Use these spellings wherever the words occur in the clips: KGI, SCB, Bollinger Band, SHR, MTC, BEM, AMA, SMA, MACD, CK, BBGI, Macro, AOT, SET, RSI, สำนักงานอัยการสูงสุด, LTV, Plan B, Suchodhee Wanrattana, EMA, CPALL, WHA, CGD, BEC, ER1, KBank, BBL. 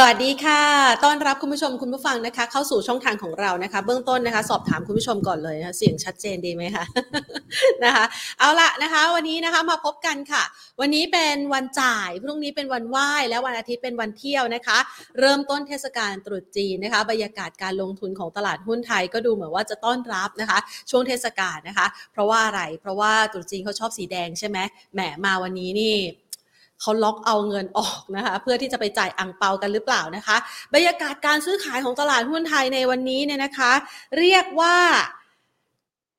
สวัสดีค่ะต้อนรับคุณผู้ชมคุณผู้ฟังนะคะเข้าสู่ช่องทางของเรานะคะเบื้องต้นนะคะสอบถามคุณผู้ชมก่อนเลยนะคะเสียงชัดเจนดีไหมคะ นะคะเอาละนะคะวันนี้นะคะมาพบกันค่ะวันนี้เป็นวันจ่ายพรุ่งนี้เป็นวันไหว้และวันอาทิตย์เป็นวันเที่ยวนะคะเริ่มต้นเทศกาลตรุษจีนนะคะบรรยากาศการลงทุนของตลาดหุ้นไทยก็ดูเหมือนว่าจะต้อนรับนะคะช่วงเทศกาลนะคะเพราะว่าอะไรเพราะว่าตรุษจีนเขาชอบสีแดงใช่ไหมแหมมาวันนี้นี่เขาล็อกเอาเงินออกนะคะเพื่อที่จะไปจ่ายอั่งเปากันหรือเปล่านะคะบรรยากาศการซื้อขายของตลาดหุ้นไทยในวันนี้เนี่ยนะคะเรียกว่า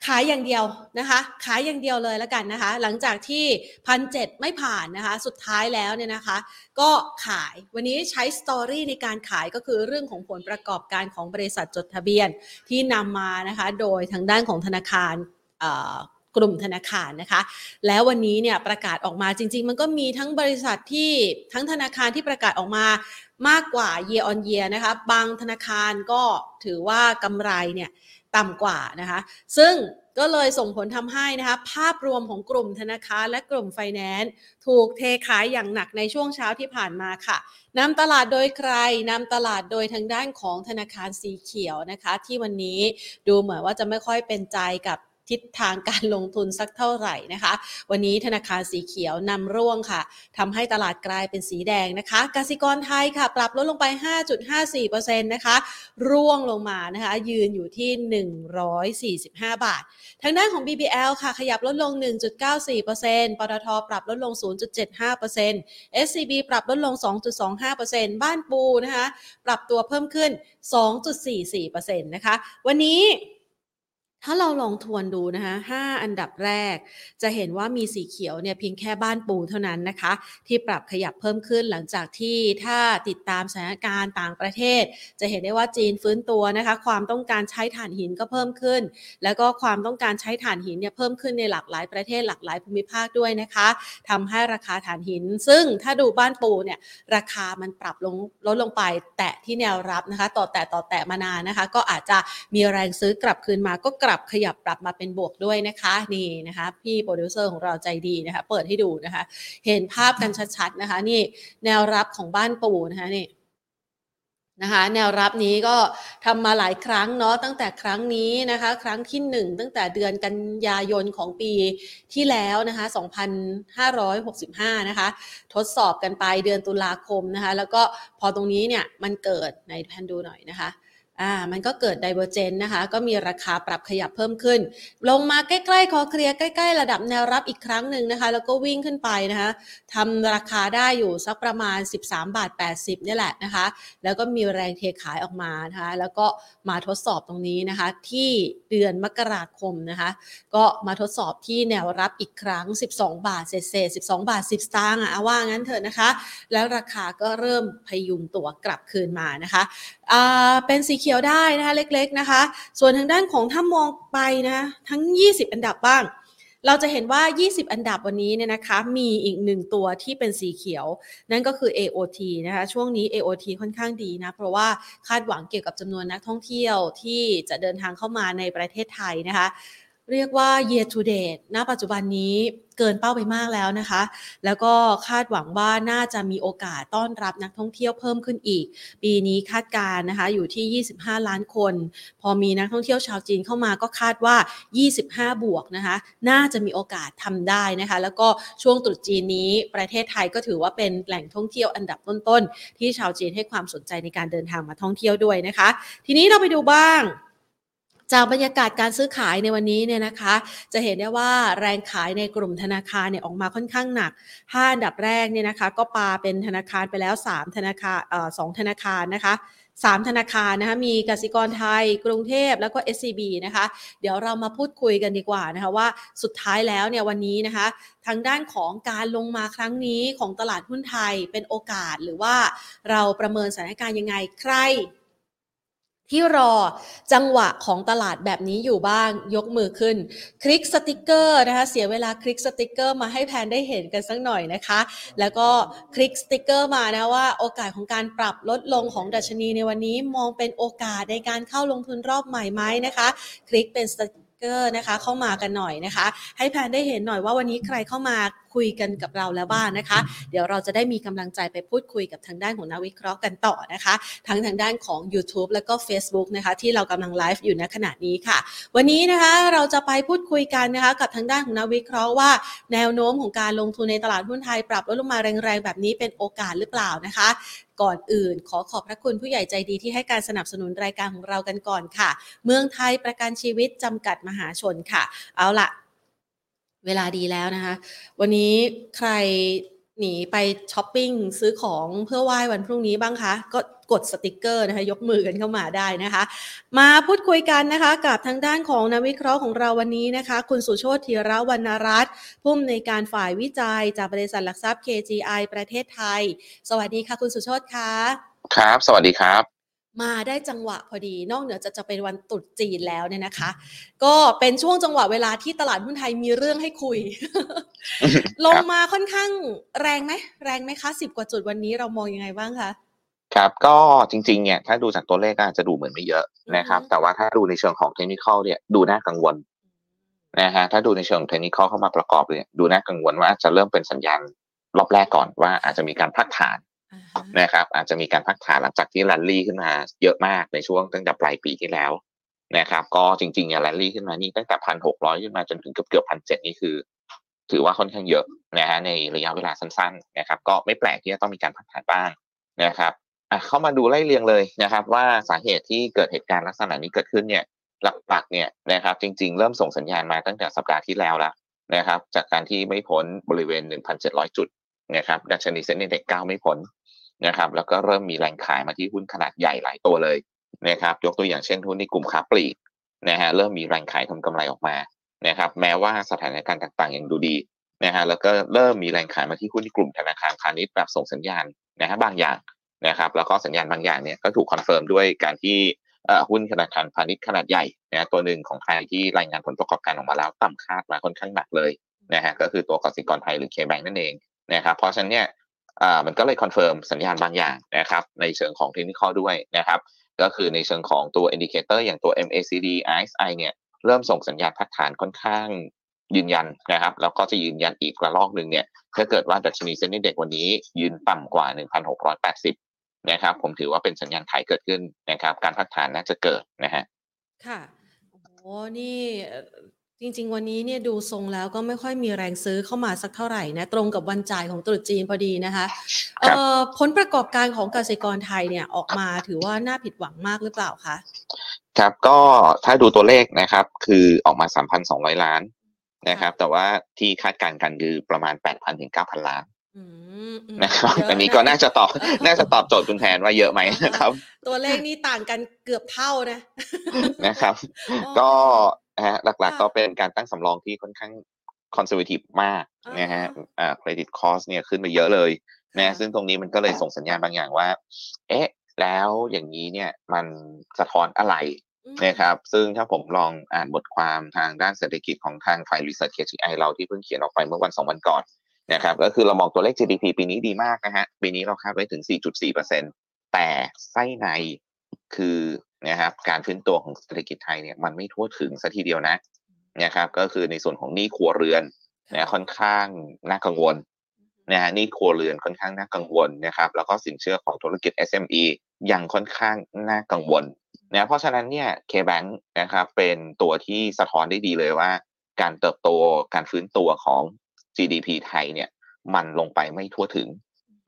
ขายอย่างเดียวนะคะขายอย่างเดียวเลยแล้วกันนะคะหลังจากที่ 1,700 ไม่ผ่านนะคะสุดท้ายแล้วเนี่ยนะคะก็ขายวันนี้ใช้สตอรี่ในการขายก็คือเรื่องของผลประกอบการของบริษัทจดทะเบียนที่นำมานะคะโดยทางด้านของธนาคารกลุ่มธนาคารนะคะแล้ววันนี้เนี่ยประกาศออกมาจริงๆมันก็มีทั้งบริษัทที่ทั้งธนาคารที่ประกาศออกมามากกว่า year on year นะคะบางธนาคารก็ถือว่ากำไรเนี่ยต่ำกว่านะคะซึ่งก็เลยส่งผลทำให้นะคะภาพรวมของกลุ่มธนาคารและกลุ่มไฟแนนซ์ถูกเทขายอย่างหนักในช่วงเช้าที่ผ่านมาค่ะนำตลาดโดยใครนำตลาดโดยทางด้านของธนาคารสีเขียวนะคะที่วันนี้ดูเหมือนว่าจะไม่ค่อยเป็นใจกับทิศทางการลงทุนสักเท่าไหร่นะคะวันนี้ธนาคารสีเขียวนำร่วงค่ะทำให้ตลาดกลายเป็นสีแดงนะคะกสิกรไทยค่ะปรับลดลงไป 5.54% นะคะร่วงลงมานะคะยืนอยู่ที่145บาททางด้านของ BBL ค่ะขยับลดลง 1.94% ปตท.ปรับลดลง 0.75% SCB ปรับลดลง 2.25% บ้านปูนะคะปรับตัวเพิ่มขึ้น 2.44% นะคะวันนี้ถ้าเราลองทวนดูนะคะ5อันดับแรกจะเห็นว่ามีสีเขียวเนี่ยเพียงแค่บ้านปูเท่านั้นนะคะที่ปรับขยับเพิ่มขึ้นหลังจากที่ถ้าติดตามสถานการณ์ต่างประเทศจะเห็นได้ว่าจีนฟื้นตัวนะคะความต้องการใช้ถ่านหินก็เพิ่มขึ้นแล้วก็ความต้องการใช้ถ่านหินเนี่ยเพิ่มขึ้นในหลากหลายประเทศหลากหลายภูมิภาคด้วยนะคะทำให้ราคาถ่านหินซึ่งถ้าดูบ้านปูเนี่ยราคามันปรับลงลดลงไปแตะที่แนวรับนะคะต่อแตะมานานนะคะก็อาจจะมีแรงซื้อกลับคืนมาก็ขยับปรับมาเป็นบวกด้วยนะคะนี่นะคะพี่โปรดิวเซอร์ของเราใจดีนะคะเปิดให้ดูนะคะเห็นภาพกันชัดๆนะคะนี่แนวรับของบ้านปูนะคะนี่นะคะแนวรับนี้ก็ทำมาหลายครั้งเนาะตั้งแต่ครั้งนี้นะคะครั้งที่1ตั้งแต่เดือนกันยายนของปีที่แล้วนะคะ2565นะคะทดสอบกันไปเดือนตุลาคมนะคะแล้วก็พอตรงนี้เนี่ยมันเกิดในแพนดูหน่อยนะคะมันก็เกิดไดเวอร์เจนนะคะก็มีราคาปรับขยับเพิ่มขึ้นลงมาใกล้ๆคอเคลียร์ใกล้ๆระดับแนวรับอีกครั้งหนึ่งนะคะแล้วก็วิ่งขึ้นไปนะคะทำราคาได้อยู่สักประมาณ 13.80 นี่แหละนะคะแล้วก็มีแรงเทขายออกมานะคะแล้วก็มาทดสอบตรงนี้นะคะที่เดือนมกราคมนะคะก็มาทดสอบที่แนวรับอีกครั้ง 12 บาทเศษๆ 12 บาท 10 สตางค์ว่างั้นเถอะนะคะแล้วราคาก็เริ่มพยุงตัวกลับคืนมานะคะเป็นสีเขียวได้นะคะเล็กๆนะคะส่วนทางด้านของถ้ามองไปนะทั้ง20อันดับบ้างเราจะเห็นว่า20อันดับวันนี้เนี่ยนะคะมีอีก1ตัวที่เป็นสีเขียวนั่นก็คือ AOT นะคะช่วงนี้ AOT ค่อนข้างดีนะเพราะว่าคาดหวังเกี่ยวกับจำนวนนักท่องเที่ยวที่จะเดินทางเข้ามาในประเทศไทยนะคะเรียกว่า year to date ณปัจจุบันนี้เกินเป้าไปมากแล้วนะคะแล้วก็คาดหวังว่าน่าจะมีโอกาสต้อนรับนักท่องเที่ยวเพิ่มขึ้นอีกปีนี้คาดการณ์นะคะอยู่ที่25ล้านคนพอมีนักท่องเที่ยวชาวจีนเข้ามาก็คาดว่า25บวกนะคะน่าจะมีโอกาสทำได้นะคะแล้วก็ช่วงตรุษจีนนี้ประเทศไทยก็ถือว่าเป็นแหล่งท่องเที่ยวอันดับต้นๆที่ชาวจีนให้ความสนใจในการเดินทางมาท่องเที่ยวด้วยนะคะทีนี้เราไปดูบ้างจากบรรยากาศการซื้อขายในวันนี้เนี่ยนะคะจะเห็นได้ว่าแรงขายในกลุ่มธนาคารเนี่ยออกมาค่อนข้างหนัก5อันดับแรกเนี่ยนะคะก็ปาเป็นธนาคารไปแล้ว3ธนาคาร2ธนาคารนะคะ3ธนาคารนะคะมีกสิกรไทยกรุงเทพแล้วก็ SCB นะคะเดี๋ยวเรามาพูดคุยกันดีกว่านะคะว่าสุดท้ายแล้วเนี่ยวันนี้นะคะทางด้านของการลงมาครั้งนี้ของตลาดหุ้นไทยเป็นโอกาสหรือว่าเราประเมินสถานการณ์ยังไงใครที่รอจังหวะของตลาดแบบนี้อยู่บ้างยกมือขึ้นคลิกสติ๊กเกอร์นะคะเสียเวลาคลิกสติ๊กเกอร์มาให้แพนได้เห็นกันสักหน่อยนะคะแล้วก็คลิกสติ๊กเกอร์มานะว่าโอกาสของการปรับลดลงของดัชนีในวันนี้มองเป็นโอกาสในการเข้าลงทุนรอบใหม่ไหมนะคะคลิกเป็น เกอร์นะคะเข้ามากันหน่อยนะคะให้แพนได้เห็นหน่อยว่าวันนี้ใครเข้ามาคุยกันกับเราแล้วบ้าง นะคะเดี๋ยวเราจะได้มีกำลังใจไปพูดคุยกับทางด้านของนักวิเคราะห์กันต่อนะคะทั้งทางด้านของ YouTube แล้วก็ Facebook นะคะที่เรากำลังไลฟ์อยู่ณขณะนี้ค่ะวันนี้นะคะเราจะไปพูดคุยกันนะคะกับทางด้านของนักวิเคราะห์ว่าแนวโน้มของการลงทุนในตลาดหุ้นไทยปรับลดลงมาแรงๆแบบนี้เป็นโอกาสหรือเปล่านะคะก่อนอื่นขอขอบพระคุณผู้ใหญ่ใจดีที่ให้การสนับสนุนรายการของเรากันก่อนค่ะเมืองไทยประกันชีวิตจำกัดมหาชนค่ะเอาล่ะเวลาดีแล้วนะคะวันนี้ใครหนีไปช้อปปิ้งซื้อของเพื่อไหว้วันพรุ่งนี้บ้างคะก็กดสติ๊กเกอร์นะคะยกมือกันเข้ามาได้นะคะมาพูดคุยกันนะคะกับทางด้านของนักวิเคราะห์ของเราวันนี้นะคะคุณสุโชติธีรวรรณรัตน์ผู้อำนวยการฝ่ายวิจัยจากบริษัทหลักทรัพย์ KGI ประเทศไทยสวัสดีค่ะคุณสุโชติค่ะครับสวัสดีครับมาได้จังหวะพอดีนอกเหนือจะเป็นวันตรุษจีนแล้วเนี่ยนะคะก็เป็นช่วงจังหวะเวลาที่ตลาดหุ้นไทยมีเรื่องให้คุย ลงมาค่อนข้างแรงไหมแรงไหมคะ10กว่าจุดวันนี้เรามองยังไงบ้างคะครับก็จริงๆเนี่ยถ้าดูจากตัวเลขก็อาจจะดูเหมือนไม่เยอะนะครับแต่ว่าถ้าดูในเชิงของเทคนิคอลเนี่ยดูน่ากังวลนะฮะถ้าดูในเชิงเทคนิคอลเข้ามาประกอบเนี่ยดูน่ากังวลว่าจะเริ่มเป็นสัญญาณรอบแรกก่อนว่าอาจจะมีการพักฐานนะครับอาจจะมีการพักฐานหลังจากที่แรลลี่ขึ้นมาเยอะมากในช่วงตั้งแต่ปลายปีที่แล้วนะครับก็จริงๆเนี่ยแรลลี่ขึ้นมานี่ตั้งแต่ 1,600 ขึ้นมาจนถึงเกือบ 1,700 นี่คือถือว่าค่อนข้างเยอะนะฮะในระยะเวลาสั้นๆนะครับก็ไม่แปลกที่จะต้องมีการพักฐานบ้างนะครับเข้ามาดูไล่เรียงเลยนะครับว่าสาเหตุที่เกิดเหตุการณ์ลักษณะนี้เกิดขึ้นเนี่ยหลักๆเนี่ยนะครับจริงๆเริ่มส่งสัญญาณมาตั้งแต่สัปดาห์ที่แล้วละนะครับจากการที่ไม่พ้นบริเวณ 1,700 จุดนะครับดัชนีเซ็นเด็ก9ไม่พ้นนะครับแล้วก็เริ่มมีแรงขายมาที่หุ้นขนาดใหญ่หลายตัวเลยนะครับยกตัวอย่างเช่นหุ้นในกลุ่มค้าปลีกนะฮะเริ่มมีแรงขายทำกำไรออกมานะครับแม้ว่าสถานการณ์ต่างๆยังดูดีนะฮะแล้วก็เริ่มมีแรงขายมาที่หุ้นในกลุ่มธนาคารพาณิชย์แบบส่งสัญญาณนะฮะบางอย่างนะครับแล้วก็สัญญาณบางอย่างเนี่ยก็ถูกคอนเฟิร์มด้วยการที่หุ้นธนาคารพาณิชย์ขนาดใหญ่นะตัวหนึ่งของไทยที่รายงานผลประกอบการออกมาแล้วต่ำคาดมาค่อนข้างหนักเลยนะฮะก็คือตัวกสิกรไทยหรือ KBank นั่นเองนะครับเพราะฉะนั้นเนี่ยมันก็เลยคอนเฟิร์มสัญญาณบางอย่างนะครับในเชิงของเทคนิคอลด้วยนะครับก็คือในเชิงของตัวอินดิเคเตอร์อย่างตัว MACD RSI เนี่ยเริ่มส่งสัญญาณพักฐานค่อนข้างยืนยันนะครับแล้วก็จะยืนยันอีกระลอกนึงเนี่ยถ้าเกิดว่าดัชนีเซ็นดิ้งเด็กวันนี้ยืนต่ำกว่า 1,680 นะครับผมถือว่าเป็นสัญญาณขายเกิดขึ้นนะครับการพักฐานน่าจะเกิดนะฮะค่ะโอ้นี่จริงๆวันนี้เนี่ยดูทรงแล้วก็ไม่ค่อยมีแรงซื้อเข้ามาสักเท่าไหร่นะตรงกับวันจ่ายของตรุษจีนพอดีนะคะผลประกอบการของกสิกรไทยเนี่ยออกมาถือว่าน่าผิดหวังมากหรือเปล่าคะครับก็ถ้าดูตัวเลขนะครับคือออกมา 3,200 ล้านนะครับแต่ว่าที่คาดการณ์กันคือประมาณ 8,000 ถึง 9,000 ล้านนะครับอันนี้ก็น่าจะตอบโจทย์คุณแทนว่าเยอะไหมนะครับตัวเลขนี่ต่างกันเกือบเท่านะนะครับก็หลักๆก็เป็นการตั้งสำรองที่ค่อนข้างคอนเซอร์เวทีฟมากนะฮะเครดิตคอสเนี่ยขึ้นไปเยอะเลยนะซึ่งตรงนี้มันก็เลยส่งสัญญาณบางอย่างว่าเอ๊ะแล้วอย่างนี้เนี่ยมันสะท้อนอะไรนะครับซึ่งถ้าผมลองอ่านบทความทางด้านเศรษฐกิจของทางฝ่าย Research KGI เราที่เพิ่งเขียนออกไปเมื่อวัน2วันก่อนนะครับก็คือเรามองตัวเลข GDP ปีนี้ดีมากนะฮะปีนี้เราคาดไว้ถึง 4.4% แต่ไส้ในคือนะครับการฟื้นตัวของเศรษฐกิจไทยเนี่ยมันไม่ทั่วถึงซะทีเดียวนะนะครับก็คือในส่วนของหนี้ครัวเรือนนะค่อนข้างน่ากังวลนะฮะหนี้ครัวเรือนค่อนข้างน่ากังวลนะครับแล้วก็สินเชื่อของธุรกิจ SME ยังค่อนข้างน่ากังวลนะเพราะฉะนั้นเนี่ย KBank นะครับเป็นตัวที่สะท้อนได้ดีเลยว่าการเติบโตการฟื้นตัวของ GDP ไทยเนี่ยมันลงไปไม่ทั่วถึง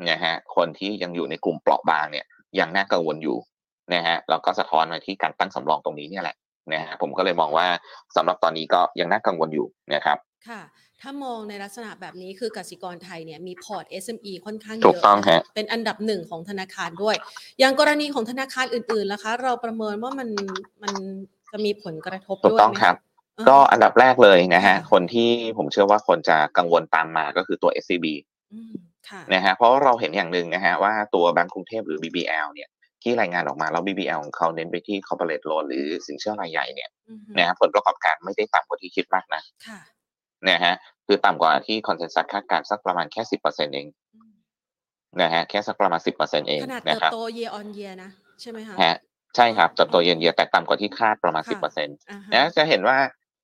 นะฮะคนที่ยังอยู่ในกลุ่มเปราะบางเนี่ยยังน่ากังวลอยู่นะฮะเราก็สะท้อนมาที่การตั้งสำรองตรงนี้เนี่ยแหละนะฮะผมก็เลยมองว่าสำหรับตอนนี้ก็ยังน่ากังวลอยู่นะครับค่ะถ้ามองในลักษณะแบบนี้คือกสิกรไทยเนี่ยมีพอร์ต SME ค่อนข้างเยอะเป็นอันดับ1ของธนาคารด้วยอย่างกรณีของธนาคารอื่นๆล่ะคะเราประเมินว่ามันจะมีผลกระทบด้วยถูกต้องครับก็อันดับแรกเลยนะฮะคนที่ผมเชื่อว่าคนจะกังวลตามมาก็คือตัว SCB นะฮะเพราะเราเห็นอย่างนึงนะฮะว่าตัวแบงก์กรุงเทพหรือ BBL เนี่ยที่รายงานออกมาแล้ว BBL ของเขาเน้นไปที่ corporate loan หรือสินเชื่อรายใหญ่เนี่ยนะผลประกอบการไม่ได้ต่ำกว่าที่คิดมากนะนะฮะคือต่ำกว่าที่ consensus คาดการณ์สักประมาณแค่ 10% เองนะฮะแค่สักประมาณ 10% เองนะครับขนาดเติบโต year on year นะใช่ไหมคะใช่ครับเติบโต year on year แต่ต่ำกว่าที่คาดประมาณ 10% นะจะเห็นว่า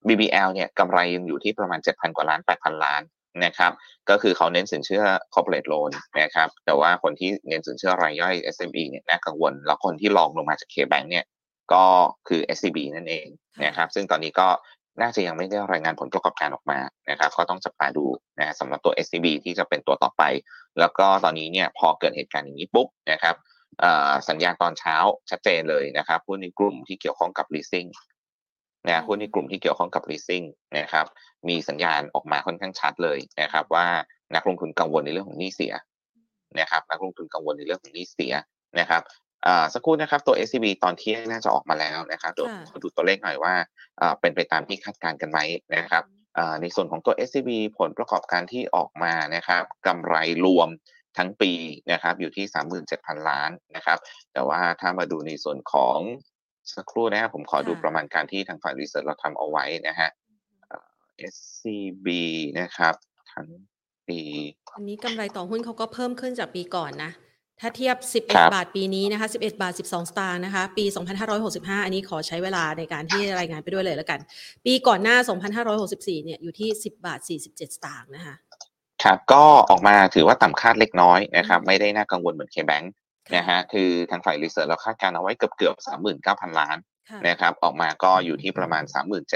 BBL เนี่ยกำไรยังอยู่ที่ประมาณ 7,000 กว่าล้าน 8,000 ล้านนะครับก็คือเขาเน้นสินเชื่อ corporate loan นะครับแต่ว่าคนที่เน้นสินเชื่อรายย่อย SME เนี่ยน่ากังวลแล้วคนที่รองลงมาจาก K-Bank เนี่ยก็คือ SCB นั่นเองนะครับซึ่งตอนนี้ก็น่าจะยังไม่ได้รายงานผลประกอบการออกมานะครับก็ต้องจับตาดูนะสำหรับตัว SCB ที่จะเป็นตัวต่อไปแล้วก็ตอนนี้เนี่ยพอเกิดเหตุการณ์อย่างนี้ปุ๊บนะครับสัญญาณตอนเช้าชัดเจนเลยนะครับหุ้นในกลุ่มที่เกี่ยวข้องกับ leasing นะหุ้นในกลุ่มที่เกี่ยวข้องกับ leasing นะครับมีสัญญาณออกมาค่อนข้างชัดเลยนะครับว่านักลงทุนกังวลในเรื่องของหนี้เสียนะครับนักลงทุนกังวลในเรื่องของหนี้เสียนะครับสักครู่นะครับตัว SCB ตอนเที่ยงน่าจะออกมาแล้วนะครับเดี๋ยวมาดูตัวเลขหน่อยว่าเป็นไปตามที่คาดการณ์กันไหมนะครับในส่วนของตัว SCB ผลประกอบการที่ออกมานะครับกำไรรวมทั้งปีนะครับอยู่ที่ 37,000 ล้านนะครับแต่ว่าถ้ามาดูในส่วนของสักครู่นะครับผมขอดูประมาณการที่ทางฝ่ายรีเสิร์ชเราทำเอาไว้นะฮะ SCB นะครับทั้งปีอันนี้กำไรต่อหุ้นเขาก็เพิ่มขึ้นจากปีก่อนนะถ้าเทียบ11 บาทปีนี้นะคะ11 บาท 12 สตางค์นะคะปี2565อันนี้ขอใช้เวลาในการที่รายงานไปด้วยเลยแล้วกันปีก่อนหน้า2564เนี่ยอยู่ที่10บาท47สตางค์นะคะครับก็ออกมาถือว่าต่ำคาดเล็กน้อยนะครับไม่ได้น่ากังวลเหมือน K-Bank นะฮะคือทางฝ่ายรีเสิร์ชเราคาดการณ์เอาไว้เกือบ 39,000 ล้านนะครับออกมาก็อยู่ที่ประมาณ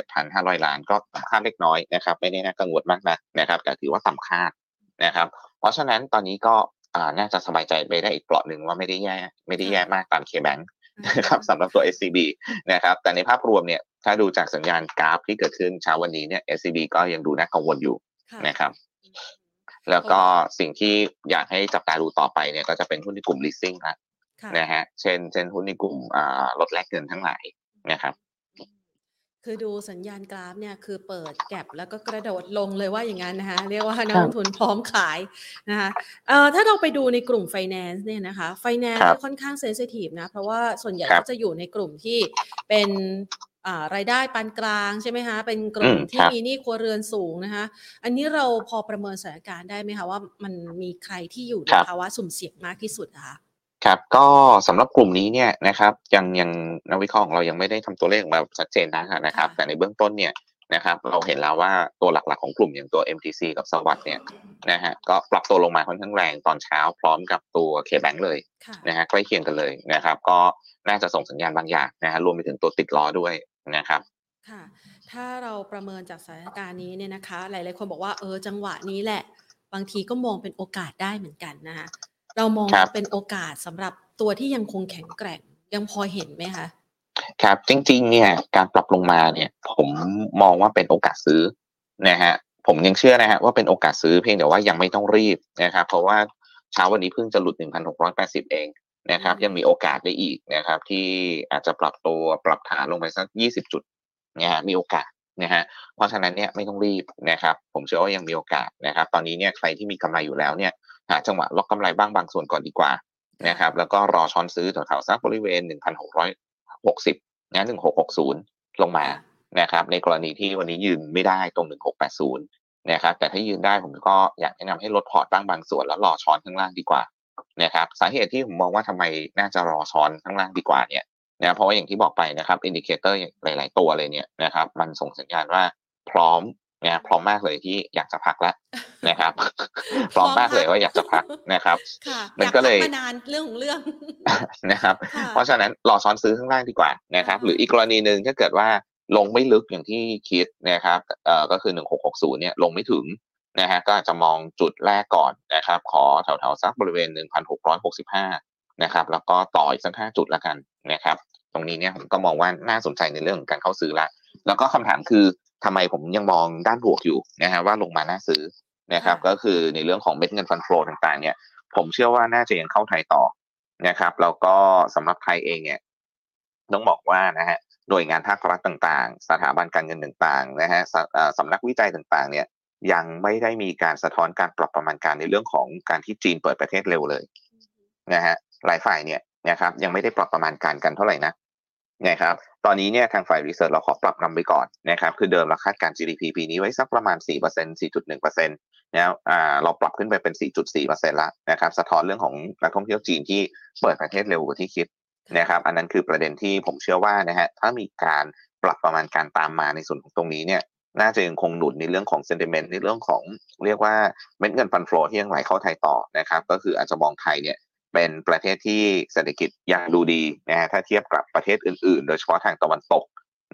37,500 ล้านก็ต่ำคาดเล็กน้อยนะครับไม่ได้น่ากังวลมากนักนะครับแต่ถือว่าต่ำคาดนะครับเพราะฉะนั้นตอนนี้ก็น่าจะสบายใจไปได้อีกเปราะหนึ่งว่าไม่ได้แย่มากตาม K-Bank นะครับสำหรับตัว SCB นะครับแต่ในภาพรวมเนี่ยถ้าดูจากสัญญาณกราฟที่เกิดขึ้นเช้าวันนี้เนี่ย SCB ก็ยังดูน่ากังวลอยู่นะครับแล้วก็สิ่งที่อยากให้จับตาดูต่อไปเนี่ยก็จะเป็นหุ้นในกลุ่ม leasing ละนะฮะเช่นหุ้นในกลุ่มรถแลกเงินทั้งหลายนะครับคือดูสัญญาณกราฟเนี่ยคือเปิดแก็บแล้วก็กระโดดลงเลยว่าอย่างนั้นนะคะเรียกว่านักลงทุนพร้อมขายนะคะถ้าเราไปดูในกลุ่ม finance เนี่ยนะคะ finance ค่อนข้าง sensitive นะเพราะว่าส่วนใหญ่ก็จะอยู่ในกลุ่มที่เป็นรายได้ปานกลางใช่ไหมคะเป็นกลุ่มที่มีหนี้ครัวเรือนสูงนะคะอันนี้เราพอประเมินสถานการณ์ได้ไหมคะว่ามันมีใครที่อยู่ในภาวะสุ่มเสี่ยงมากที่สุดคะครับก็สำหรับกลุ่มนี้เนี่ยนะครับยังนักวิเคราะห์ของเรายังไม่ได้ทำตัวเลขมาชัดเจนนะครับแต่ในเบื้องต้นเนี่ยนะครับเราเห็นแล้วว่าตัวหลักๆของกลุ่มอย่างตัว MTC กับสวัสด์เนี่ยนะฮะก็ปรับตัวลงมาค่อนข้างแรงตอนเช้าพร้อมกับตัว K-Bank เลยนะฮะใกล้เคียงกันเลยนะครับก็น่าจะส่งสัญญาณบางอย่างนะฮะรวมไปถึงตัวติดล้อด้วยนะครับค่ะถ้าเราประเมินจากสถานการณ์นี้เนี่ยนะคะหลายๆคนบอกว่าจังหวะนี้แหละบางทีก็มองเป็นโอกาสได้เหมือนกันนะคะเรามองเป็นโอกาสสำหรับตัวที่ยังคงแข็งแกร่งยังพอเห็นไหมคะครับจริงๆเนี่ยการปรับลงมาเนี่ยผมมองว่าเป็นโอกาสซื้อนะฮะผมยังเชื่อนะฮะว่าเป็นโอกาสซื้อเพียงแต่ว่ายังไม่ต้องรีบนะครับเพราะว่าเช้าวันนี้เพิ่งจะหลุด 1,680 เองนะครับยังมีโอกาสได้อีกนะครับที่อาจจะปรับตัวปรับฐานลงไปสัก20จุดนะฮะมีโอกาสนะฮะเพราะฉะนั้นเนี่ยไม่ต้องรีบนะครับผมเชื่อว่ายังมีโอกาสนะครับตอนนี้เนี่ยใครที่มีกำไรอยู่แล้วเนี่ยหาจังหวะล็อกกำไรบ้างบางส่วนก่อนดีกว่านะครับแล้วก็รอช้อนซื้อแถวๆสักบริเวณ 1,660 นะ 1,660 ลงมานะครับในกรณีที่วันนี้ยืนไม่ได้ตรง 1,680 นะครับแต่ถ้ายืนได้ผมก็อยากแนะนำให้ลดพอร์ตบ้างบางส่วนแล้วรอช้อนข้างล่างดีกว่านะครับสาเหตุที่ผมมองว่าทำไมน่าจะรอช้อนข้างล่างดีกว่าเนี่ยนะเพราะว่าอย่างที่บอกไปนะครับอินดิเคเตอร์หลายๆตัวเลยเนี่ยนะครับมันส่งสัญญาณว่าพร้อมมากเลยที่อยากจะพักแล้วนะครับพร้อมมากเลยว่าอยากจะพักนะครับมันก็เลยนานเรื่องของเรื่องนะครับเพราะฉะนั้นรอช้อนซื้อข้างล่างดีกว่านะครับหรืออีกกรณีนึงถ้าเกิดว่าลงไม่ลึกอย่างที่คิดนะครับก็คือ1660เนี่ยลงไม่ถึงนะฮะก็อาจจะมองจุดแรกก่อนนะครับขอแถวๆสักบริเวณ 1,665 นะครับแล้วก็ต่ออีกสัก5จุดละกันนะครับตรงนี้เนี่ยผมก็มองว่าน่าสนใจในเรื่องของการเข้าซื้อละแล้วก็คำถามคือทำไมผมยังมองด้านบวกอยู่นะฮะว่าลงมาน่าซื้อนะครับก็คือในเรื่องของเม็ดเงินฟันโฟลว์ต่างๆเนี่ยผมเชื่อว่าน่าจะยังเข้าไทยต่อนะครับแล้วก็สำหรับไทยเองเนี่ยต้องบอกว่านะฮะหน่วยงานภาครัฐต่างๆสถาบันการเงินต่างๆนะฮะสำนักวิจัยต่างๆเนี่ยยังไม่ได้มีการสะท้อนการปรับประมาณการในเรื่องของการที่จีนเปิดประเทศเร็วเลยนะฮะหลายฝ่ายเนี่ยนะครับยังไม่ได้ปรับประมาณการกันเท่าไหร่นะนะครับตอนนี้เนี่ยทางฝ่ายรีเสิร์ชเราขอปรับนำไปก่อนนะครับคือเดิมเราคาดการณ์ GDP ปีนี้ไว้สักประมาณ 4% 4.1% แล้วเราปรับขึ้นไปเป็น 4.4% แล้วนะครับสะท้อนเรื่องของนักท่องเที่ยวจีนที่เปิดประเทศเร็วกว่าที่คิดนะครับอันนั้นคือประเด็นที่ผมเชื่อว่านะฮะถ้ามีการ ปรับประมาณการตามมาในส่วนของตรงนี้เนี่ยน่าจะยังคงหนุนในเรื่องของ sentiment ในเรื่องของเรียกว่าเม็ดเงินฟันโฟลที่ยังไหลเข้าไทยต่อนะครับก็คืออาจจะมองไทยเนี่ยเป็นประเทศที่เศรษฐกิจยังดูดีนะฮะถ้าเทียบกับประเทศอื่นๆโดยเฉพาะทางตะวันตก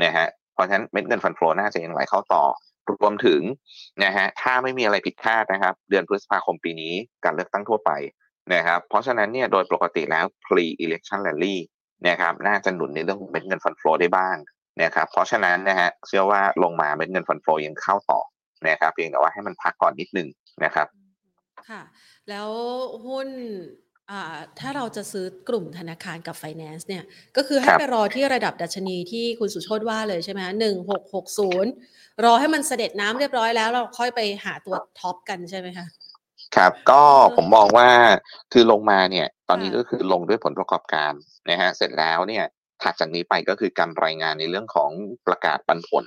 นะฮะเพราะฉะนั้นเม็ดเงินฟันโฟลน่าจะยังไหลเข้าต่อรวมถึงนะฮะถ้าไม่มีอะไรผิดคาดนะครับเดือนพฤษภาคมปีนี้การเลือกตั้งทั่วไปนะครับเพราะฉะนั้นเนี่ยโดยปกติแล้ว pre-election rally นะครับน่าจะหนุนในเรื่องของเม็ดเงินฟันโฟลได้บ้างนะครับเพราะฉะนั้นนะฮะเชื่อว่าลงมาเม็ดเงินฟันโฟลยังเข้าต่อนะครับเพียงแต่ว่าให้มันพักก่อนนิดนึงนะครับค่ะแล้วหุ้นถ้าเราจะซื้อกลุ่มธนาคารกับไฟแนนซ์เนี่ยก็คือให้ไปรอที่ระดับดัชนีที่คุณสุโชติว่าเลยใช่ไหม1660รอให้มันเสด็จน้ำเรียบร้อยแล้วเราค่อยไปหาตัวท็อปกันใช่ไหมคะครับก็ผมมองว่าคือลงมาเนี่ยตอนนี้ก็คือลงด้วยผลประกอบการนะฮะเสร็จแล้วเนี่ยถัดจากนี้ไปก็คือการรายงานในเรื่องของประกาศปันผล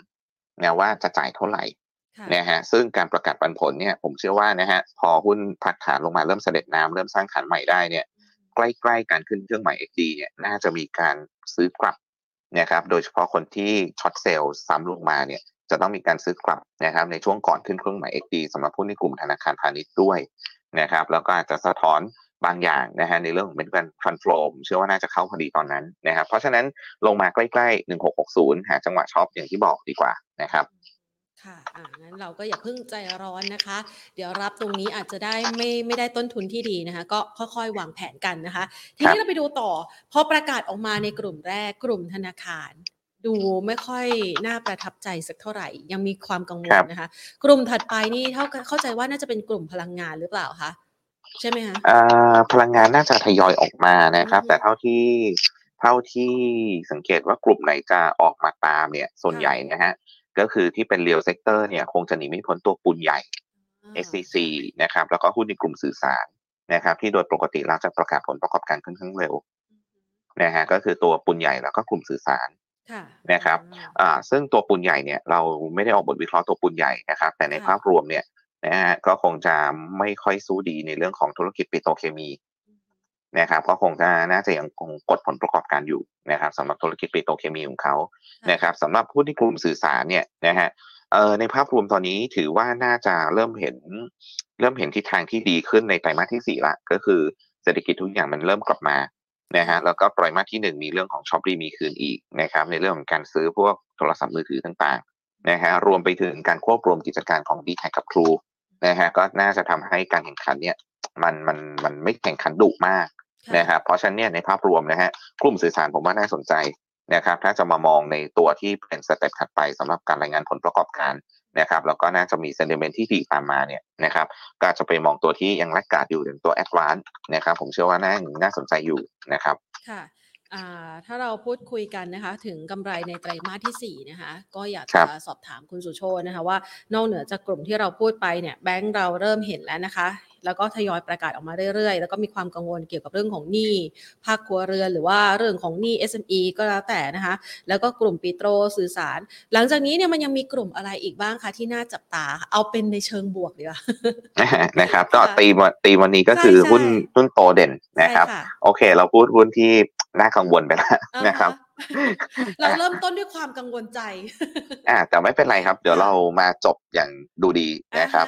นะว่าจะจ่ายเท่าไหร่นะฮะซึ่งการประกาศปันผลเนี่ยผมเชื่อว่านะฮะพอหุ้นพักฐานลงมาเริ่มเสด็จน้ำเริ่มสร้างฐานใหม่ได้เนี่ยใกล้ๆการขึ้นเครื่องหมาย XD เนี่ยน่าจะมีการซื้อกลับนะครับโดยเฉพาะคนที่ช็อตเซลล์ซ้ำลงมาเนี่ยจะต้องมีการซื้อกลับนะครับในช่วงก่อนขึ้นเครื่องหมาย XD สำหรับหุ้นในกลุ่มธนาคารพาณิชย์ด้วยนะครับแล้วก็อาจจะสะท้อนบางอย่างนะฮะในเรื่องของเป็นการฟันโฟลผมเชื่อว่าน่าจะเข้าพอดีตอนนั้นนะครับเพราะฉะนั้นลงมาใกล้ๆ1660หาจังหวะช็อปอย่างที่บอกดีกว่านะครับค่ะงั้นเราก็อย่าเพิ่งใจร้อนนะคะเดี๋ยวรับตรงนี้อาจจะได้ไม่ได้ต้นทุนที่ดีนะคะก็ค่อยๆวางแผนกันนะคะทีนี้เราไปดูต่อพอประกาศออกมาในกลุ่มแรกกลุ่มธนาคารดูไม่ค่อยน่าประทับใจสักเท่าไหร่ยังมีความกังวลนะคะกลุ่มถัดไปนี่เข้าใจว่าน่าจะเป็นกลุ่มพลังงานหรือเปล่าคะใช่ไหมคะพลังงานน่าจะทยอยออกมานะครับแต่เท่าที่สังเกตว่ากลุ่มไหนจะออกมาตามเนี่ยส่วนใหญ่นะฮะก็คือที่เป็นเรียลเซกเตอร์เนี่ยคงจะหนีไม่พ้นตัวปูนใหญ่ SCC นะครับแล้วก็หุ้นในกลุ่มสื่อสารนะครับที่โดยปกติเราจะประกาศผลประกอบการค่อนข้างเร็วนะฮะก็คือตัวปูนใหญ่แล้วก็กลุ่มสื่อสารนะครับซึ่งตัวปูนใหญ่เนี่ยเราไม่ได้ออกบทวิเคราะห์ตัวปูนใหญ่นะครับแต่ในภาพรวมเนี่ยนะฮะก็คงจะไม่ค่อยสู้ดีในเรื่องของธุรกิจปิโตรเคมีนะครับก็คงจะน่าจะยังคงกดผลประกอบการอยู่นะครับสำหรับธุรกิจปิโตรเคมีของเขานะครับสำหรับผู้ที่กลุ่มสื่อสารเนี่ยนะฮะในภาพรวมตอนนี้ถือว่าน่าจะเริ่มเห็นทิศทางที่ดีขึ้นในไตรมาสที่4ละก็คือเศรษฐกิจทุกอย่างมันเริ่มกลับมานะฮะแล้วก็ไตรมาสที่1มีเรื่องของช็อปปี้มีคืนอีกนะครับในเรื่องของการซื้อพวกโทรศัพท์มือถือต่างๆนะฮะรวมไปถึงการควบรวมกิจการของ DTech กับ True นะฮะก็น่าจะทำให้การแข่งขันเนี่ยมันไม่แข่งขันดุมากนะครับเพราะฉะนั้นเนี่ยในภาพรวมนะฮะกลุ่มสื่อสารผมว่าน่าสนใจนะครับถ้าจะมามองในตัวที่เป็นสเต็ปถัดไปสำหรับการรายงานผลประกอบการนะครับแล้วก็น่าจะมีเซนติเมนต์ที่ดีตามมาเนี่ยนะครับก็จะไปมองตัวที่ยังแลกขาดอยู่อย่างตัวแอดวานซ์นะครับผมเชื่อว่าน่าสนใจอยู่นะครับค่ะถ้าเราพูดคุยกันนะคะถึงกำไรในไตรมาสที่4นะคะก็อยากจะสอบถามคุณสุโชตินะคะว่านอกเหนือจากกลุ่มที่เราพูดไปเนี่ยแบงก์เราเริ่มเห็นแล้วนะคะแล้วก็ทยอยประกาศออกมาเรื่อยๆแล้วก็มีความกังวลเกี่ยวกับเรื่องของหนี้ภาคครัวเรือนหรือว่าเรื่องของหนี้ SME ก็แล้วแต่นะคะแล้วก็กลุ่มปิโตรสื่อสารหลังจากนี้เนี่ยมันยังมีกลุ่มอะไรอีกบ้างคะที่น่าจับตาเอาเป็นในเชิงบวกดีกว่านะครับก็ตีวันนี้ก็คือหุ้นโตเด่นนะครับโอเคเราพูดหุ้นที่น่ากังวลไปแล้วนะครับเราเริ่มต้นด้วยความกังวลใจแต่ไม่เป็นไรครับเดี๋ยวเรามาจบอย่างดูดีนะครับ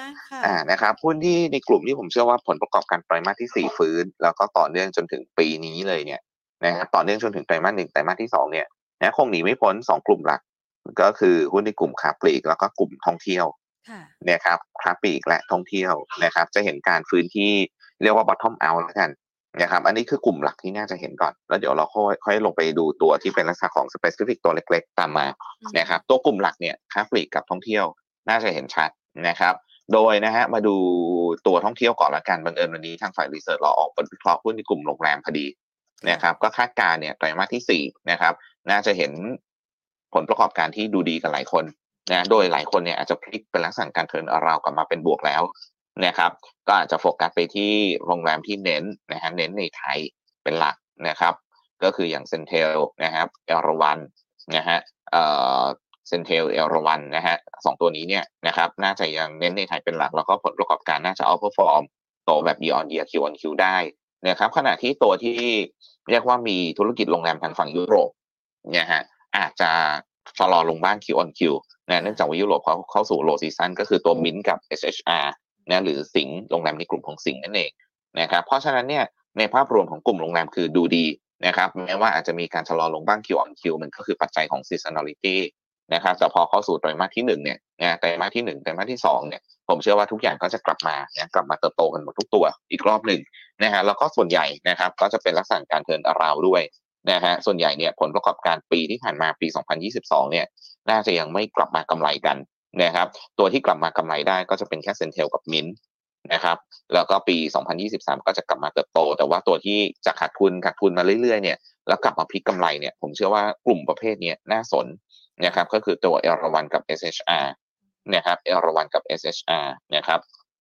นะครับหุ้นที่ในกลุ่มที่ผมเชื่อว่าผลประกอบการไตรมาสที่4ฟื้นแล้วก็ต่อเนื่องจนถึงปีนี้เลยเนี่ยนะครับต่อเนื่องจนถึงไตรมาส1ไตรมาสที่2เนี่ยนะคงหนีไม่พ้น2กลุ่มหลักก็คือหุ้นในกลุ่มค้าปลีกแล้วก็กลุ่มท่องเที่ยวนะครับค้าปลีกและท่องเที่ยวนะครับจะเห็นการฟื้นที่เรียกว่า bottom out แล้วกันนะครับอันนี้คือกลุ่มหลักที่น่าจะเห็นก่อนแล้วเดี๋ยวเราค่อยลงไปดูตัวที่เป็นลักษณะของ specific ตัวเล็กๆตามมานะครับตัวกลุ่มหลักเนี่ยค้าปลีกกับท่องเที่ยวน่าจะเห็นชัดนะครับโดยนะฮะมาดูตัวท่องเที่ยวก่อนละกันบังเอิญวันนี้ทางฝ่ายรีเสิร์ชเราออกผลวิเคราะห์หุ้นในกลุ่มโรงแรมพอดีนะครับก็คาดการณ์เนี่ยไตรมาสที่4นะครับน่าจะเห็นผลประกอบการที่ดูดีกันหลายคนนะโดยหลายคนเนี่ยอาจจะพลิกเป็นลักษณะการเทิร์นอราวกลับมาเป็นบวกแล้วนะครับก็อาจจะโฟกัสไปที่โรงแรมที่เน้นในไทยเป็นหลักนะครับก็คืออย่างเซนเทลนะครับ ER1 นะฮะเซนเทล ER1 นะฮะ2ตัวนี้เนี่ยนะครับน่าจะยังเน้นในไทยเป็นหลักแล้วก็ผลประกอบการน่าจะเอาเพอร์ฟอร์มโตแบบ year on year Q on Q ได้นะครับขณะที่ตัวที่เรียกว่ามีธุรกิจโรงแรมทางฝั่งยุโรปนะฮะอาจจะ ชะลอลงบ้าง Q on Q นะเนื่องจากว่ายุโรปเขาเข้าสู่โลซีซั่นก็คือตัวมิ้นกับ SHR นะหรือสิงห์โรงแรมในกลุ่มของสิงห์นั่นเองนะครับเพราะฉะนั้นเนี่ยในภาพรวมของกลุ่มโรงแรมคือดูดีนะครับแม้ว่าอาจจะมีการชะลอลงบ้าง Q on Q มันก็คือปัจจัยของ seasonality นะครับแต่พอเข้าสู่ไตรมาสที่1เนี่ยนะไตรมาสที่1ไตรมาสที่2เนี่ยผมเชื่อว่าทุกอย่างก็จะกลับมานะกลับมาเติบโตกันหมดทุกตัวอีกรอบนึงนะฮะแล้วก็ส่วนใหญ่นะครับก็จะเป็นลักษณะการเทิร์นอะราวด์ด้วยนะฮะส่วนใหญ่เนี่ยผลประกอบการปีที่ผ่านมาปี2022เนี่ยน่าจะยังไม่กลับมากำไรกันนะครับตัวที่กลับมากำไรได้ก็จะเป็นแค่เซนเทลกับมิ้นนะครับแล้วก็ปี2023ก็จะกลับมาเติบโตแต่ว่าตัวที่จะขาดทุนมาเรื่อยๆเนี่ยแล้วกลับมาพลิกกำไรเนี่ยผมเชื่อว่ากลุ่มประเภทนี้น่าสนนะครับก็คือตัว ER1 กับ SHR นะครับ ER1 กับ SHR นะครับ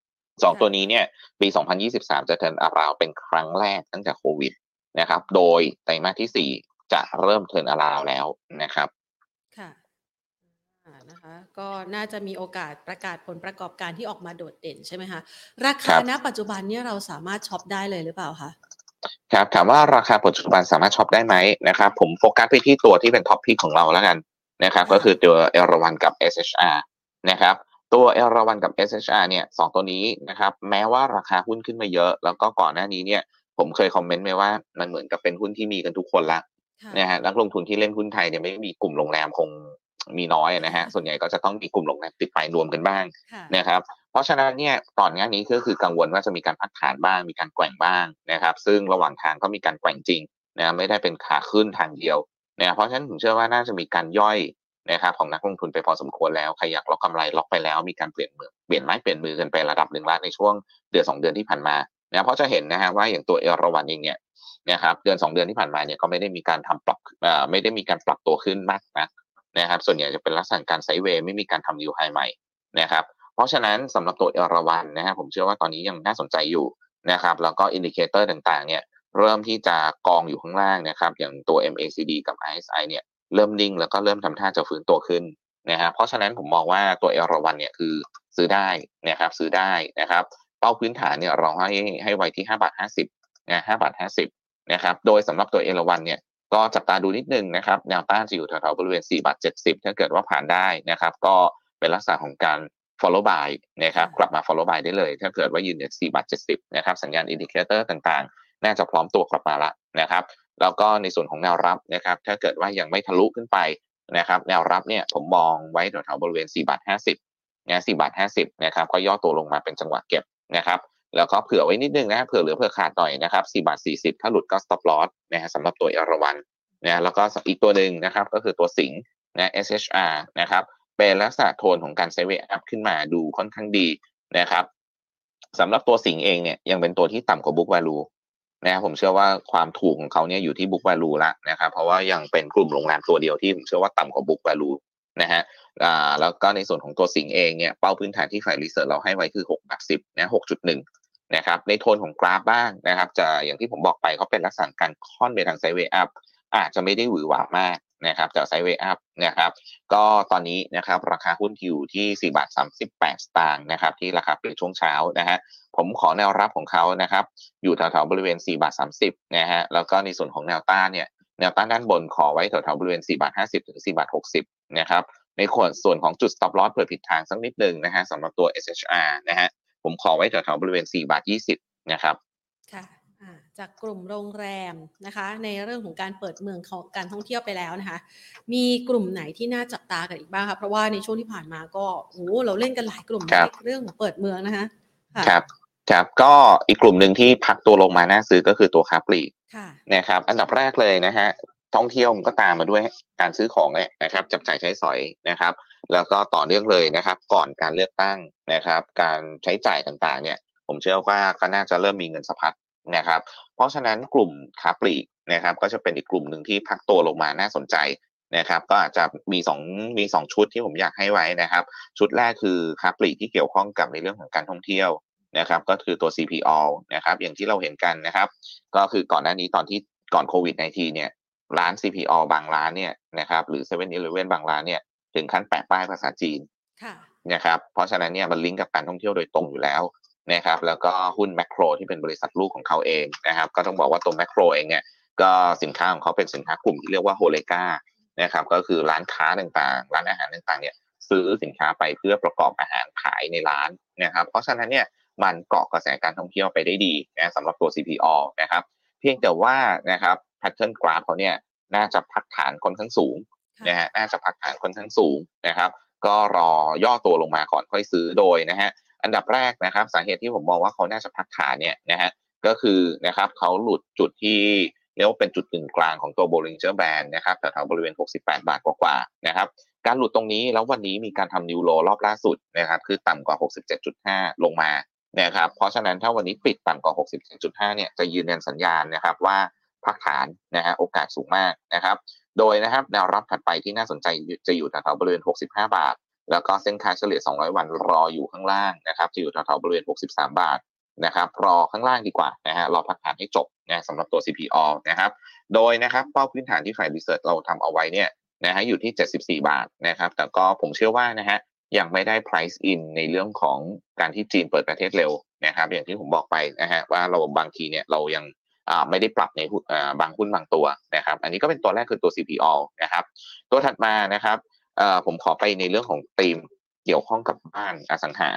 2ตัวนี้เนี่ยปี2023จะเทิร์นอาราวเป็นครั้งแรกตั้งแต่โควิดนะครับโดยไตรมาสที่4จะเริ่มเทิร์นอาราวแล้วนะครับค่ะนะคะก็น่าจะมีโอกาสประกาศผลประกอบการที่ออกมาโดดเด่นใช่ไหมคะราคาณปัจจุบันนี้เราสามารถช็อปได้เลยหรือเปล่าคะครับถามว่าราคาปัจจุบันสามารถช็อปได้ไหมนะครับผมโฟกัสไปที่ตัวที่เป็นท็อปพิกของเราแล้วกันนะครับก็คือตัว ER1 กับ SHR นะครับตัว ER1 กับ SHR เนี่ย2ตัวนี้นะครับแม้ว่าราคาหุ้นขึ้นมาเยอะแล้วก็ก่อนหน้านี้เนี่ยผมเคยคอมเมนต์ไปว่ามันเหมือนกับเป็นหุ้นที่มีกันทุกคนละนะฮะนักลงทุนที่เล่นหุ้นไทยเนี่ยไม่มีกลุ่มโรงแรมคงมีน้อยนะฮะส่วนใหญ่ก็จะต้องมีกลุ่มโรงแรมติดไปรวมกันบ้างนะครับเพราะฉะนั้นเนี่ยก่อนหน้านี้ก็คือกังวลว่าจะมีการพักฐานบ้างมีการแกว่งบ้างนะครับซึ่งระหว่างทางก็มีการแกว่งจริงนะไม่ได้เป็นขาขึ้นทางเดียวนะเพราะฉะนั้นผมเชื่อว่าน่าจะมีการย่อยนะครับของนักลงทุนไปพอสมควรแล้วใครอยากล็อกกำไรล็อกไปแล้วมีการเปลี่ยนมือกันไประดับนึงละในช่วงเดือน2เดือนที่ผ่านมานะเพราะจะเห็นนะฮะว่าอย่างตัวER1เองเนี่ยนะครับเดือน2เดือนที่ผ่านมาเนี่ยก็ไม่ได้มีการปรับตัวขึ้นมากนักนะครับส่วนใหญ่จะเป็นลักษณะการไซด์เวย์ไม่มีการทำนิวไฮใหม่นะครับเพราะฉะนั้นสำหรับตัวER1นะฮะผมเชื่อว่าตอนนี้ยังน่าสนใจอยู่นะครับแล้วก็อินดิเคเตอร์ต่างๆเนี่ยเริ่มที่จะกองอยู่ข้างล่างนะครับอย่างตัว MACD กับ RSI เนี่ยเริ่มนิ่งแล้วก็เริ่มทำท่าจะฟื้นตัวขึ้นนะฮะเพราะฉะนั้นผมมองว่าตัวER1เนี่ยคือซื้อได้นะครับเป้าพื้นฐานเนี่ยเราให้ไว้ที่5.50 บาทนะ5.50 บาทนะครับโดยสำหรับตัวER1เนี่ยก็จับตาดูนิดนึงนะครับแนวต้านจะอยู่แถวๆบริเวณ 4.70 บาทถ้าเกิดว่าผ่านได้นะครับก็เป็นลักษณะของการ follow buy นะครับกลับมา follow buy ได้เลยถ้าเกิดว่ายืนอยู่ 4.70 บาทนะครับสัญญาณ indicator ต่างๆน่าจะพร้อมตัวกลับมาละนะครับแล้วก็ในส่วนของแนวรับนะครับถ้าเกิดว่ายังไม่ทะลุขึ้นไปนะครับแนวรับเนี่ยผมมองไว้แถวๆบริเวณ 4.50 บาทนะ4.50 บาทนะครับก็ย่อตัวลงมาเป็นจังหวะเก็บนะครับแล้วก็เผื่อไว้นิดนึงนะเผื่อเหลือเผื่อขาดหน่อยนะครับ 4.40 บาทถ้าหลุดก็ stop loss นะฮะสำหรับตัวER1นะแล้วก็อีกตัวหนึ่งนะครับก็คือตัวสิงห์นะ SHR นะครับเป็นลักษณะโทนของการไซด์เวย์อัพขึ้นมาดูค่อนข้างดีนะครับสำหรับตัวสิงห์เองเนี่ยยังเป็นตัวที่ต่ำกว่า book value นะผมเชื่อว่าความถูกของเขาเนี่ยอยู่ที่ book value ละนะครับเพราะว่ายังเป็นกลุ่มโรงแรมตัวเดียวที่ผมเชื่อว่าต่ำกว่า book value นะฮะแล้วก็ในส่วนของตัวสิงห์เองเนี่ยเป้าพื้นฐานที่ฝ่ายรีเสิร์ชเราให้ไว้คือ 6.10 นะ 6.1 นะครับในโทนของกราฟบ้างนะครับจะอย่างที่ผมบอกไปเขาเป็นลักษณะการค่อนไปทางไซด์เวย์อัพอาจจะไม่ได้หวือหวามากนะครับจากไซด์เวย์อัพนะครับก็ตอนนี้นะครับราคาหุ้นอยู่ที่ 4.38 บาทนะครับที่ราคาปิดช่วงเช้านะฮะผมขอแนวรับของเขานะครับอยู่แถวๆบริเวณ 4.30 บาทนะฮะแล้วก็ในส่วนของแนวต้านเนี่ยแนวต้านด้านบนขอไว้แถวๆบริเวณ 4.50 ถึง 4.60 นะครับในส่วนของจุด stop loss เปิดผิดทางสักนิดนึงนะฮะสำหรับตัว SHR นะฮะผมขอไว้แถวๆบริเวณ 4.20 บาทนะครับค่ะจากกลุ่มโรงแรมนะคะในเรื่องของการเปิดเมืองของการท่องเที่ยวไปแล้วนะคะมีกลุ่มไหนที่น่าจับตากันอีกบ้างคะเพราะว่าในช่วงที่ผ่านมาก็โอ้เราเล่นกันหลายกลุ่มในเรื่องของเปิดเมืองนะคะครับก็อีกกลุ่มนึงที่พักตัวลงมาน่าซื้อก็คือตัวค้าปลีกนะครับอันดับแรกเลยนะฮะท่องเที่ยวมันก็ตามมาด้วยการซื้อของแหละนะครับจับจ่ายใช้สอยนะครับแล้วก็ต่อเนื่องเลยนะครับก่อนการเลือกตั้งนะครับการใช้จ่ายต่างๆเนี่ยผมเชื่อว่าก็น่าจะเริ่มมีเงินสะพัดนะครับเพราะฉะนั้นกลุ่มค้าปลีกนะครับก็จะเป็นอีกกลุ่มหนึ่งที่พักตัวลงมาน่าสนใจนะครับก็อาจจะมี2ชุดที่ผมอยากให้ไว้นะครับชุดแรกคือค้าปลีกที่เกี่ยวข้องกับในเรื่องของการท่องเที่ยวนะครับก็คือตัว CPALL นะครับอย่างที่เราเห็นกันนะครับก็คือก่อนหน้านี้ตอนที่ก่อนโควิด-19 เนี่ยร้าน CPALL บางร้านเนี่ยนะครับหรือ 7-Eleven บางร้านเนี่ยถึงขั้นแปะป้ายภาษาจีนนะครับเพราะฉะนั้นเนี่ยมันลิงก์กับการท่องเที่ยวโดยตรงอยู่แล้วนะครับแล้วก็หุ้นแมคโครที่เป็นบริษัทลูกของเขาเองนะครับก็ต้องบอกว่าตัวแมคโครเองเนี่ยก็สินค้าของเขาเป็นสินค้ากลุ่มที่เรียกว่าโฮเลกา นะครับก็คือร้านค้าต่างๆร้านอาหารต่างๆเนี่ยซื้อสินค้าไปเพื่อประกอบอาหารขายในร้านนะครับเพราะฉะนั้นเนี่ยมันเกาะกระแสการท่องเที่ยวไปได้ดีนะสำหรับตัว CPALL นะครับเพียงแต่ว่านะครับแพทเทิร์นกราฟเขาเนี่ยน่าจะพักฐานค่อนข้างสูงนะฮะน่าจะพักฐานค่อนข้างสูงนะครับก็รอย่อตัวลงมาก่อนค่อยซื้อโดยนะฮะอันดับแรกนะครับสาเหตุที่ผมมองว่าเขาน่าจะพักฐานเนี่ยนะฮะก็คือนะครับเขาหลุดจุดที่เรียกว่าเป็นจุดกึ่งกลางของตัว Bollinger Band นะครับแถวๆบริเวณ68บาทกว่าๆนะครับการหลุดตรงนี้แล้ววันนี้มีการทำนิวโลรอบล่าสุดนะครับคือต่ำกว่า 67.5 ลงมานะครับเพราะฉะนั้นถ้าวันนี้ปิดต่ำกว่า 67.5 เนี่ยจะยืนยันสัญญาณนะครับว่าพักฐานนะฮะโอกาสสูงมากนะครับโดยนะครับแนวรับถัดไปที่น่าสนใจจะอยู่แถวๆบริเวณ65บาทแล้วก็เส้นค่าเฉลี่ย200วันรออยู่ข้างล่างนะครับจะอยู่แถวๆบริเวณ63บาทนะครับรอข้างล่างดีกว่านะฮะรอพักฐานให้จบนะสำหรับตัว CPALL นะครับโดยนะครับเป้าพื้นฐานที่ฝ่ายรีเสิร์ชเราทำเอาไว้เนี่ยนะฮะอยู่ที่74บาทนะครับแต่ก็ผมเชื่อว่านะฮะยังไม่ได้ price in ในเรื่องของการที่จีนเปิดประเทศเร็วนะครับอย่างที่ผมบอกไปนะฮะว่าเราบางทีเนี่ยเรายังไม่ได้ปรับในบางหุ้นบางตัวนะครับอันนี้ก็เป็นตัวแรกคือตัว CPALL นะครับตัวถัดมานะครับผมขอไปในเรื่องของธีมเกี่ยวข้องกับบ้านอสังหา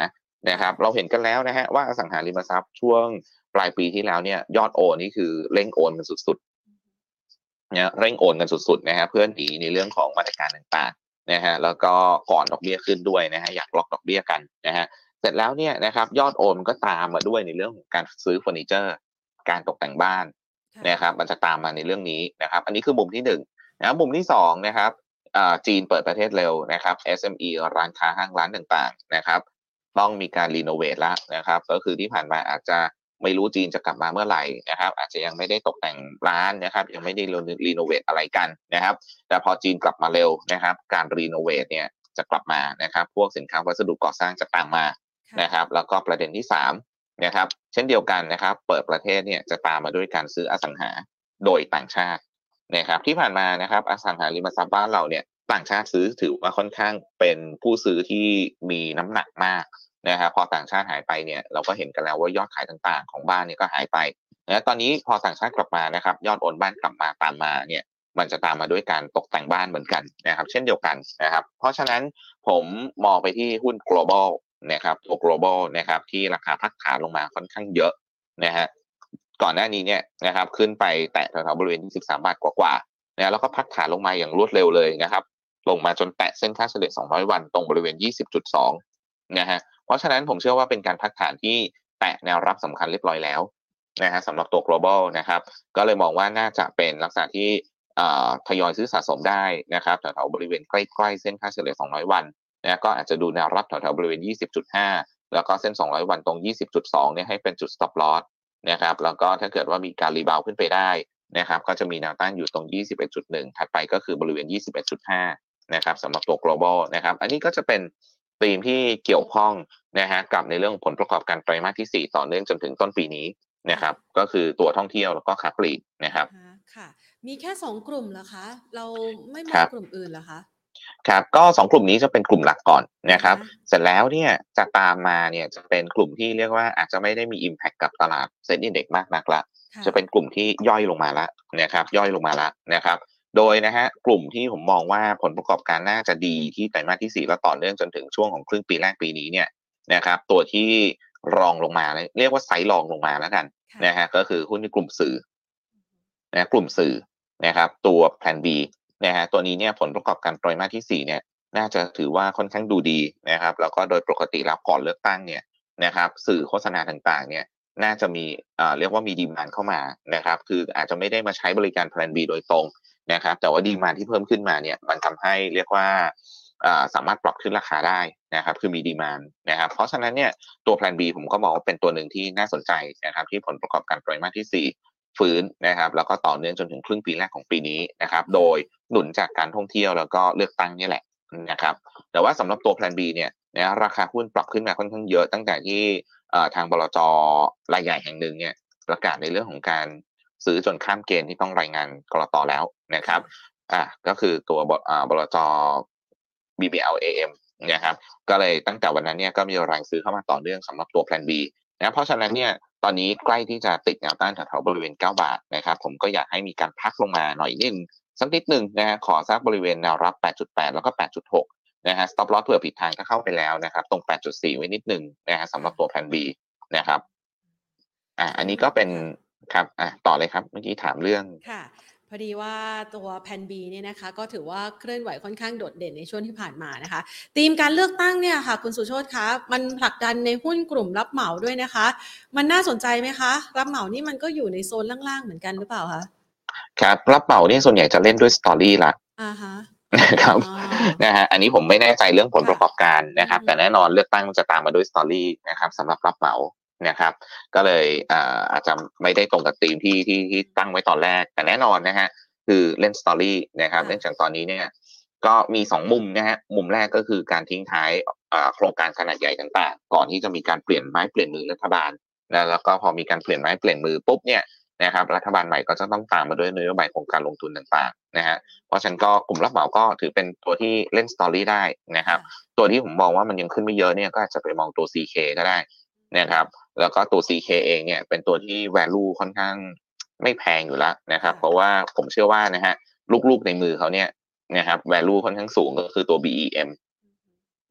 นะครับเราเห็นกันแล้วนะฮะว่าอสังหาริมทรัพย์ช่วงปลายปีที่แล้วเนี่ยยอดโอนนี่คือเร่งโอนกันสุดๆเนี่ยเร่งโอนกันสุดๆนะฮะเพื่อนหนีในเรื่องของมาตรการต่างๆนะฮะแล้วก็ก่อนดอกเบี้ยขึ้นด้วยนะฮะอยากล็อกดอกเบี้ยกันนะฮะเสร็จแล้วเนี่ยนะครับยอดโอนก็ตามมาด้วยในเรื่องของการซื้อเฟอร์นิเจอร์การตกแต่งบ้านนะครับมันจะตามมาในเรื่องนี้นะครับอันนี้คือมุมที่1นะมุมที่2นะครับจีนเปิดประเทศเร็วนะครับ SME ร้านค้าห้างร้านต่างๆนะครับต้องมีการรีโนเวทละนะครับก็คือที่ผ่านมาอาจจะไม่รู้จีนจะกลับมาเมื่อไหร่นะครับอาจจะยังไม่ได้ตกแต่งร้านนะครับยังไม่ได้รีโนเวทอะไรกันนะครับแต่พอจีนกลับมาเร็วนะครับการรีโนเวทเนี่ยจะกลับมานะครับพวกสินค้าวัสดุก่อสร้างจะตามมานะครับแล้วก็ประเด็นที่3นะครับเช่นเดียวกันนะครับเปิดประเทศเนี่ยจะตามมาด้วยการซื้ออสังหาโดยต่างชาตินะครับที่ผ่านมานะครับอสังหาริมทรัพย์บ้านเราเนี่ยต่างชาติซื้อถือว่าค่อนข้างเป็นผู้ซื้อที่มีน้ำหนักมากนะครับพอต่างชาติหายไปเนี่ยเราก็เห็นกันแล้วว่ายอดขายต่างๆของบ้านเนี่ยก็หายไปนะตอนนี้พอต่างชาติกลับมานะครับยอดโอนบ้านกลับมาตามมาเนี่ยมันจะตามมาด้วยการตกแต่งบ้านเหมือนกันนะครับเช่นเดียวกันนะครับเพราะฉะนั้นผมมองไปที่หุ้น global นะครับตัว global นะครับที่ราคาพักฐานลงมาค่อนข้างเยอะนะฮะก่อนหน้านี้เนี่ยนะครับขึ้นไปแตะแถวๆบริเวณที่13บาทกว่าๆนะแล้วก็พักฐานลงมาอย่างรวดเร็วเลยนะครับลงมาจนแตะเส้นค่าเฉลี่ย200วันตรงบริเวณ 20.2 นะฮะเพราะฉะนั้นผมเชื่อว่าเป็นการพักฐานที่แตะแนวรับสำคัญเรียบร้อยแล้วนะฮะสำหรับตัว global นะครับก็เลยมองว่าน่าจะเป็นลักษณะที่ทยอยซื้อสะสมได้นะครับแถวๆบริเวณใกล้ๆเส้นค่าเฉลี่ย200วันนะก็อาจจะดูแนวรับแถวๆบริเวณ 20.5 แล้วก็เส้น200วันตรง 20.2 เนี่ยให้เป็นจุด stop loss นะครับแล้วก็ถ้าเกิดว่ามีการรีบาวขึ้นไปได้นะครับก็จะมีแนวต้านอยู่ตรง 21.1 ถัดไปก็คือบริเวณ 21.5 นะครับสำหรับตัว global นะครับอันนี้ก็จะเป็นธีมที่เกี่ยวข้องนะฮะกับในเรื่องผลประกอบการไตรมาสที่4ต่อเนื่องจนถึงต้นปีนี้นะครับก็คือตัวท่องเที่ยวแล้วก็ค้าปลีกนะครับค่ะมีแค่2กลุ่มเหรอคะเราไม่มากลุ่มอื่นเหรอคะครับก็2กลุ่มนี้จะเป็นกลุ่มหลักก่อนนะครับเสร็จแล้วเนี่ยจะตามมาเนี่ยจะเป็นกลุ่มที่เรียกว่าอาจจะไม่ได้มี impact กับตลาดเซ็นอินเด็กซ์มากนักละจะเป็นกลุ่มที่ย่อยลงมาละนะครับย่อยลงมาละนะครับโดยนะฮะกลุ่มที่ผมมองว่าผลประกอบการน่าจะดีที่ไตรมาสที่4และต่อเนื่องจนถึงช่วงของครึ่งปีแรกปีนี้เนี่ยนะครับตัวที่รองลงมาเรียกว่าไซด์รองลงมาแล้วกันนะฮะก็คือหุ้นในกลุ่มสื่อนะกลุ่มสื่อนะครับตัว Plan B นะฮะตัวนี้เนี่ยผลประกอบการไตรมาสที่4เนี่ยน่าจะถือว่าค่อนข้างดูดีนะครับแล้วก็โดยปกติแล้วก่อนเลือกตั้งเนี่ยนะครับสื่อโฆษณาต่างๆเนี่ยน่าจะมีเรียกว่ามีดีมานด์เข้ามานะครับคืออาจจะไม่ได้มาใช้บริการ Plan B โดยตรงนะครับแต่ว่าดีมานด์ที่เพิ่มขึ้นมาเนี่ยมันทำให้เรียกว่าสามารถปรับขึ้นราคาได้นะครับคือมีดีมานด์นะครับเพราะฉะนั้นเนี่ยตัว Plan B ผมก็มองว่าเป็นตัวหนึ่งที่น่าสนใจนะครับที่ผลประกอบการไตรมาสที่4ฟื้นนะครับแล้วก็ต่อเนื่องจนถึงครึ่งปีแรกของปีนี้นะครับโดยหนุนจากการท่องเที่ยวแล้วก็เลือกตั้งนี่แหละนะครับแต่ว่าสำหรับตัว Plan B เนี่ยนะราคาหุ้นปรับขึ้นมาค่อนข้างเยอะตั้งแต่ที่ทางบลจ.รายใหญ่แห่งหนึ่งเนี่ยประกาศในเรื่องของการซื้อจนข้ามเกณฑ์ที่ต้องรายงานกลต.แล้วนะครับก็คือตัวบลจ. BBL AM นะครับก็เลยตั้งแต่วันนั้นเนี่ยก็มีแรงซื้อเข้ามาต่อเนื่องสำหรับตัว Plan B นะเพราะฉะนั้นเนี่ยตอนนี้ใกล้ที่จะติดแนวต้านแถวๆบริเวณ9บาทนะครับผมก็อยากให้มีการพักลงมาหน่อยนึง สักนิดหนึ่งนะฮะขอสักบริเวณแนวรับ 8.8 แล้วก็ 8.6 นะฮะ stop loss เผื่อผิดทางก็เข้าไปแล้วนะครับตรง 8.4 ไว้นิดหนึ่งนะฮะสำหรับตัวแพลน B นะครับอันนี้ก็เป็นครับต่อเลยครับเมื่อกี้ถามเรื่องค่ะพอดีว่าตัวแพน B เนี่ยนะคะก็ถือว่าเคลื่อนไหวค่อนข้างโดดเด่นในช่วงที่ผ่านมานะคะธีมการเลือกตั้งเนี่ยค่ะคุณสุโชติคะมันผลักดันในหุ้นกลุ่มรับเหมาด้วยนะคะมันน่าสนใจไหมคะรับเหมานี่มันก็อยู่ในโซนล่างๆเหมือนกันหรือเปล่าคะครับรับเหมาเนี่ยส่วนใหญ่จะเล่นด้วยสตอรี่ละฮะนะครับนะฮะอันนี้ผมไม่แน่ใจเรื่องผลประกอบการนะครับแต่แน่นอนเลือกตั้งมันจะตามมาด้วยสตอรี่นะครับสำหรับรับเหมานะครับก็เลยอาจจะไม่ได้ตรงกับธีมที่ตั้งไว้ตอนแรกแต่แน่นอนนะฮะคือเล่นสตอรี่นะครับเล่นจากตอนนี้เนี่ยก็มี2มุมนะฮะมุมแรกก็คือการทิ้งท้ายโครงการขนาดใหญ่ต่างๆก่อนที่จะมีการเปลี่ยนไม้เปลี่ยนมือรัฐบาลนะแล้วก็พอมีการเปลี่ยนไม้เปลี่ยนมือปุ๊บเนี่ยนะครับรัฐบาลใหม่ก็จะต้องตามมาด้วยนโยบายโครงการลงทุนต่างๆนะฮะเพราะฉะนั้นก็กลุ่มรับเหมาก็ถือเป็นตัวที่เล่นสตอรี่ได้นะครับตัวที่ผมมองว่ามันยังขึ้นไม่เยอะเนี่ยก็อาจจะไปมองตัว CK ก็ได้นะครับแล้วก็ตัว CK เองเนี่ยเป็นตัวที่ value ค่อนข้างไม่แพงอยู่แล้วนะครับเพราะว่าผมเชื่อว่านะฮะลูกๆในมือเขาเนี่ยนะครับ value ค่อนข้างสูงก็คือตัว BEM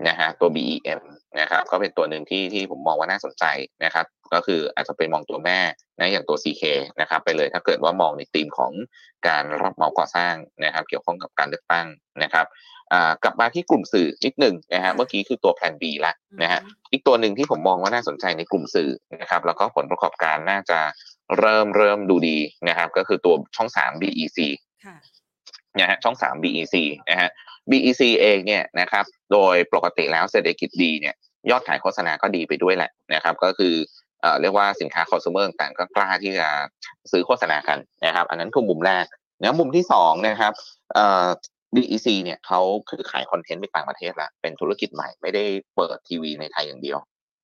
นะฮะตัว BEM นะครับก็เป็นตัวหนึ่งที่ผมมองว่าน่าสนใจนะครับก็คืออาจจะไปมองตัวแม่นะอย่างตัว CK นะครับไปเลยถ้าเกิดว่ามองในธีมของการรับเหมาก่อสร้างนะครับเกี่ยวข้องกับการเลือกตั้งนะครับกลับมาที่กลุ่มสื่อนิดหนึ่งนะฮะเมื่อกี้คือตัวแพลน B ละนะฮะอีกตัวหนึ่งที่ผมมองว่าน่าสนใจในกลุ่มสื่อนะครับแล้วก็ผลประกอบการน่าจะเริ่มดูดีนะครับก็คือตัวช่อง3 BEC ค่ะนะฮะช่อง3 BEC นะฮะ BEC เองเนี่ยนะครับโดยปกติแล้วเศรษฐกิจดีเนี่ยยอดขายโฆษณาก็ดีไปด้วยแหละนะครับก็คือเรียกว่าสินค้าคอนซูเมอร์ต่างก็กล้าที่จะซื้อโฆษณากันนะครับอันนั้นคือมุมแรกนะมุมที่2นะครับBEC เนี่ยเขาคือขายคอนเทนต์ไปต่างประเทศละเป็นธุรกิจใหม่ไม่ได้เปิดทีวีในไทยอย่างเดียว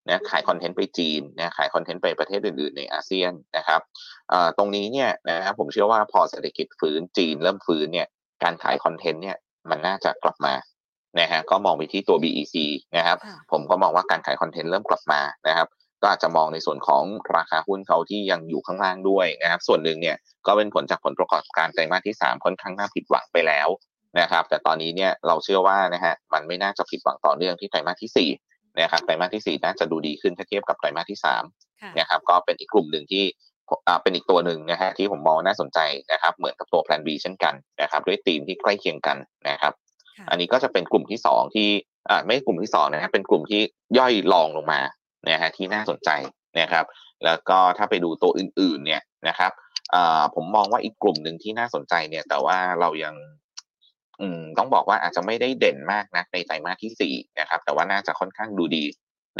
นะขายคอนเทนต์ไปจีนนะขายคอนเทนต์ไปประเทศอื่นๆในอาเซียนนะครับตรงนี้เนี่ยนะครับผมเชื่อว่าพอเศรษฐกิจฟื้นจีนเริ่มฟื้นเนี่ยการขายคอนเทนต์เนี่ยมันน่าจะกลับมานะฮะก็มองไปที่ตัว BEC นะครับผมก็มองว่าการขายคอนเทนต์เริ่มกลับมานะครับก็อาจจะมองในส่วนของราคาหุ้นเขาที่ยังอยู่ข้างล่างด้วยนะครับส่วนหนึ่งเนี่ยก็เป็นผลจากผลประกอบการไตรมาสที่3ค่อนข้างน่าผิดหวังไปแล้วนะครับแต่ตอนนี้เนี่ยเราเชื่อว่านะฮะมันไม่น่าจะผิดหวังต่อเนื่องที่ไตรมาสที่4นะครับไตรมาสที่4น่าจะดูดีขึ้นถ้าเทียบกับไตรมาสที่3นะครับก็เป็นอีกกลุ่มนึงที่เป็นอีกตัวนึงนะฮะที่ผมมองน่าสนใจนะครับเหมือนกับตัวแพลน B เช่นกันนะครับด้วยธีมที่ใกล้เคียงกันนะครับอันนี้ก็จะเป็นกลุ่มที่2ที่ไม่กลุ่มที่2นะฮะเป็นกลุ่มที่ย่อยรองลงมานะฮะที่น่าสนใจนะครับแล้วก็ถ้าไปดูตัวอื่นๆเนี่ยนะครับผมมองว่าอีกกลุ่มนึงที่น่าสนใจเนี่ยแต่ว่าเรายังต้องบอกว่าอาจจะไม่ได้เด่นมากนักในไตรมาสที่4นะครับแต่ว่าน่าจะค่อนข้างดูดี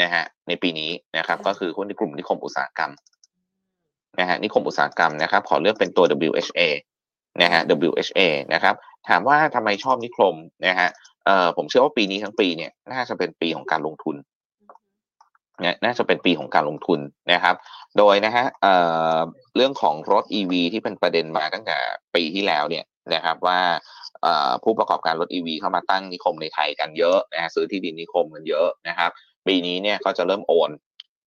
นะฮะในปีนี้นะครับก็คือหุ้นในกลุ่มนิคมอุตสาหกรรมนะฮะนิคมอุตสาหกรรมนะครับขอเลือกเป็นตัว WHA นะฮะ WHA นะครับถามว่าทำไมชอบนิคมนะฮะผมเชื่อว่าปีนี้ทั้งปีเนี่ยน่าจะเป็นปีของการลงทุนน่าจะเป็นปีของการลงทุนนะครับโดยนะฮะเรื่องของรถ EV ที่เป็นประเด็นมาตั้งแต่ปีที่แล้วเนี่ยนะครับว่าผู้ประกอบการรถ EV เข้ามาตั้งนิคมในไทยกันเยอะนะฮะซื้อที่ดินนิคมกันเยอะนะครับปีนี้เนี่ยก็จะเริ่มโอน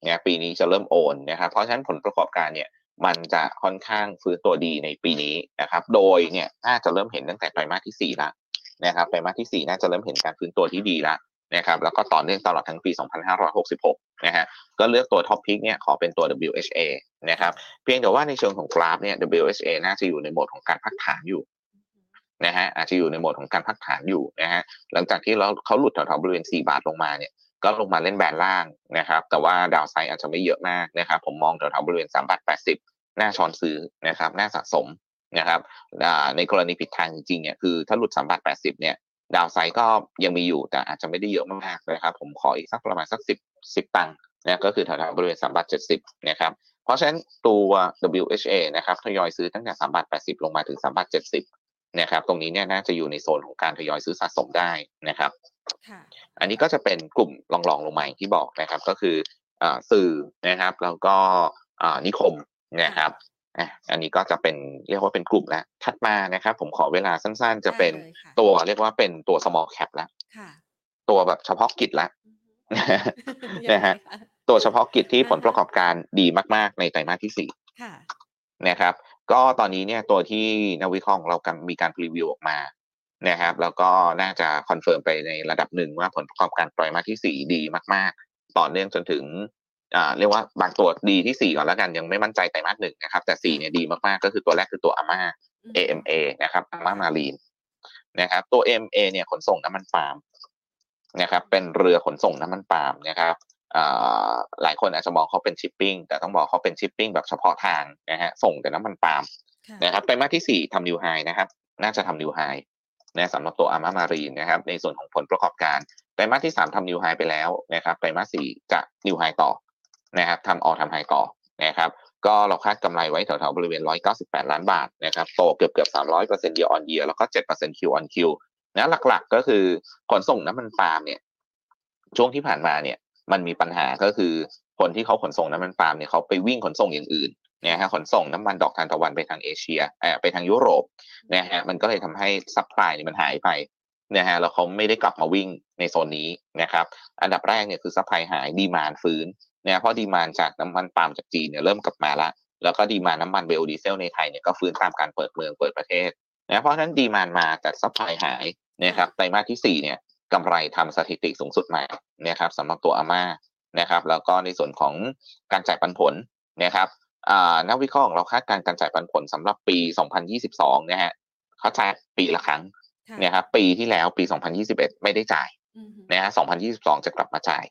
นะปีนี้จะเริ่มโอนนะครับเพราะฉะนั้นผลประกอบการเนี่ยมันจะค่อนข้างฟื้นตัวดีในปีนี้นะครับโดยเนี่ยน่าจะเริ่มเห็นตั้งแต่ไตรมาสที่4ละนะครับไตรมาสที่4น่าจะเริ่มเห็นการฟื้นตัวที่ดีละนะครับแล้วก็ต่อเนื่องตลอดทั้งปี2566นะฮะก็เลือกตัวท็อปพิกเนี่ยขอเป็นตัว WHA นะครับเพียงแต่ว่าในเชิงของกราฟเนี่ย WHA น่าจะอยู่ในโหมดของการพักฐานอยู่นะฮะอาจจะอยู่ในโหมดของการพักฐานอยู่นะฮะหลังจากที่เขาหลุดแถวๆบริเวณ4 บาทลงมาเนี่ยก็ลงมาเล่นแบนล่างนะครับแต่ว่าดาวไซด์อาจจะไม่เยอะมากนะครับผมมองแถวๆบริเวณ3.80 บาทน่าช้อนซื้อนะครับน่าสะสมนะครับในกรณีผิดทางจริงๆเนี่ยคือถ้าหลุด3.80 บาทเนี่ยดาวไซด์ก็ยังมีอยู่แต่อาจจะไม่ได้เยอะมากนะครับผมขออีกสักประมาณสัก10ตังค์นะก็คือแถวๆบริเวณ3.70 บาทนะครับเพราะฉะนั้นตัว WHA นะครับทยอยซื้อตั้งแต่3.80 บาทลงมาถึง3.70 บาทนะครับตรงนี้เนี่ยน่าจะอยู่ในโซนของการทยอยซื้อสะสมได้นะครับอันนี้ก็จะเป็นกลุ่มรองลงมาอย่างที่บอกนะครับก็คือสื่อนะครับแล้วก็นิคมนะครับอันนี้ก็จะเป็นเรียกว่าเป็นกลุ่มแล้วถัดมานะครับผมขอเวลาสั้นๆจะเป็นตัวเรียกว่าเป็นตัว small cap แล้วตัวแบบเฉพาะกิจแล้วนะฮะตัวเฉพาะกิจที่ผลประกอบการดีมากๆในไตรมาสที่4นะครับ ก็ตอนนี้เนี่ยตัวที่นักวิเคราะห์ของเรามีการรีวิวออกมานะครับแล้วก็น่าจะคอนเฟิร์มไปในระดับหนึ่งว่าผลประกอบการไตรมาสที่4ดีมากๆต่อเนื่องจนถึงเรียกว่าบางตัวดีที่4ก่อนแล้วกันยังไม่มั่นใจไตรมาส1นะครับแต่4เนี่ยดีมากๆก็คือตัวแรกคือตัว AMA AMA นะครับ AMA Marine นะครับตัว AMA เนี่ยขนส่งน้ำมันปาล์มนะครับเป็นเรือขนส่งน้ำมันปาล์มนะครับหลายคนอาจจะมองเขาเป็นชิปปิ้งแต่ต้องบอกเขาเป็นชิปปิ้งแบบเฉพาะทางนะฮะส่งแต่น้ำมันปาล์มนะครับไตรมาสที่4ทำนิวไฮนะครับน่าจะทำนิวไฮนะสำหรับตัว AMA Marine นะครับในส่วนของผลประกอบการไตรมาสที่3ทำนิวไฮไปแล้วนะครับไตรมาส4จะนิวไฮต่อนะครับทำไฮต่อนะครับก็เราคาดกำไรไว้แถวๆบริเวณ198ล้านบาทนะครับโตเกือบ 300% year on year แล้วก็ 7% Q on Q นะหลักๆก็คือขนส่งน้ำมันปาล์มเนี่ยช่วงที่ผ่านมาเนี่ยมันมีปัญหาก็คือคนที่เขาขนส่งน้ำมันปาล์มเนี่ยเขาไปวิ่งขนส่งอย่างอื่นนะฮะขนส่งน้ำมันดอกทานตะวันไปทางเอเชียไปทางยุโรปนะฮะมันก็เลยทำให้ซัพพลายนี่มันหายไปนะฮะแล้วเขาไม่ได้กลับมาวิ่งในโซนนี้นะครับอันดับแรกเนี่ยคือซัพพลายหายดีมานด์ฟื้นเนี่ยเพราะดีมานด์จากน้ำมันปาล์มจากจีนเนี่ยเริ่มกลับมาแล้วก็ดีมานด์น้ำมันเบลดีเซลในไทยเนี่ยก็ฟื้นตามการเปิดเมืองเปิดประเทศนะเพราะฉะนั้นดีมานด์มาแต่ซัพพลายหายนะครับไตรมาสที่4เนี่ยกำไรทำสถิติสูงสุดใหม่นะครับสำหรับตัวอาม่านะครับแล้วก็ในส่วนของการจ่ายปันผลนะครับนักวิเคราะห์เราคาดการณ์การจ่ายปันผลสำหรับปี2022นะฮะเขาจ่ายปีละครั้งนะครับปีที่แล้วปี2021ไม่ได้จ่ายนะฮะ2022จะกลับมาจ่าย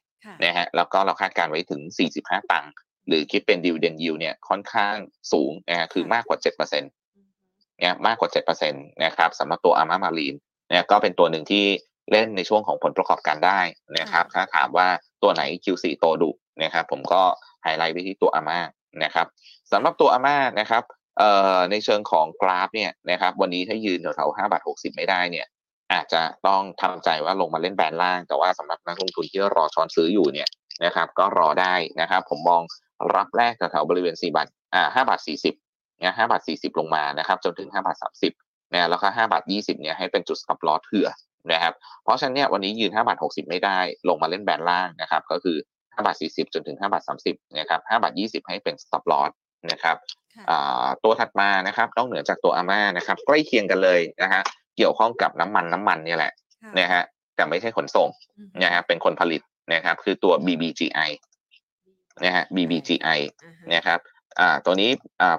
นะฮะแล้วก็เราคาดการไว้ถึง45ตังค์หรือคิดเป็น Dividend Yield เนี่ยค่อนข้างสูงนะฮะคือมากกว่า 7% เนี่ยมากกว่า 7% นะครับสำหรับตัว AMA Marine เนี่ยก็เป็นตัวหนึ่งที่เล่นในช่วงของผลประกอบการได้นะครับถ้าถามว่าตัวไหน Q4 โตดุนะครับผมก็ไฮไลท์ไปที่ตัว AMA นะครับสำหรับตัว AMA นะครับในเชิงของกราฟเนี่ยนะครับวันนี้ถ้ายืนแถวๆ 5.60 ไม่ได้เนี่ยอาจจะต้องทำใจว่าลงมาเล่นแบนล่างแต่ว่าสำหรับนักลงทุนที่รอช้อนซื้ออยู่เนี่ยนะครับก็รอได้นะครับผมมองรับแรกแถวๆบริเวณ4บาท5.40 นะ5.40 ลงมานะครับจนถึง 5.30 นะแล้วก็ 5.20 เนี่ยให้เป็นจุด stop loss เผื่อนะครับเพราะฉะนั้นเนี่ยวันนี้ยืน 5.60 ไม่ได้ลงมาเล่นแบนล่างนะครับก็คือ 5.40 จนถึง 5.30 นะครับ 5.20 ให้เป็น stop loss นะครับตัวถัดมานะครับนอกเหนือจากตัวอาม่านะครับใกล้เคียงกันเลยนะฮะเกี่ยวข้องกับน้ำมันนี่แหละนะฮะแต่ไม่ใช่ขนส่งนะฮะเป็นคนผลิตนะครับคือตัว BBGI นะฮะ BBGI นะครับตัวนี้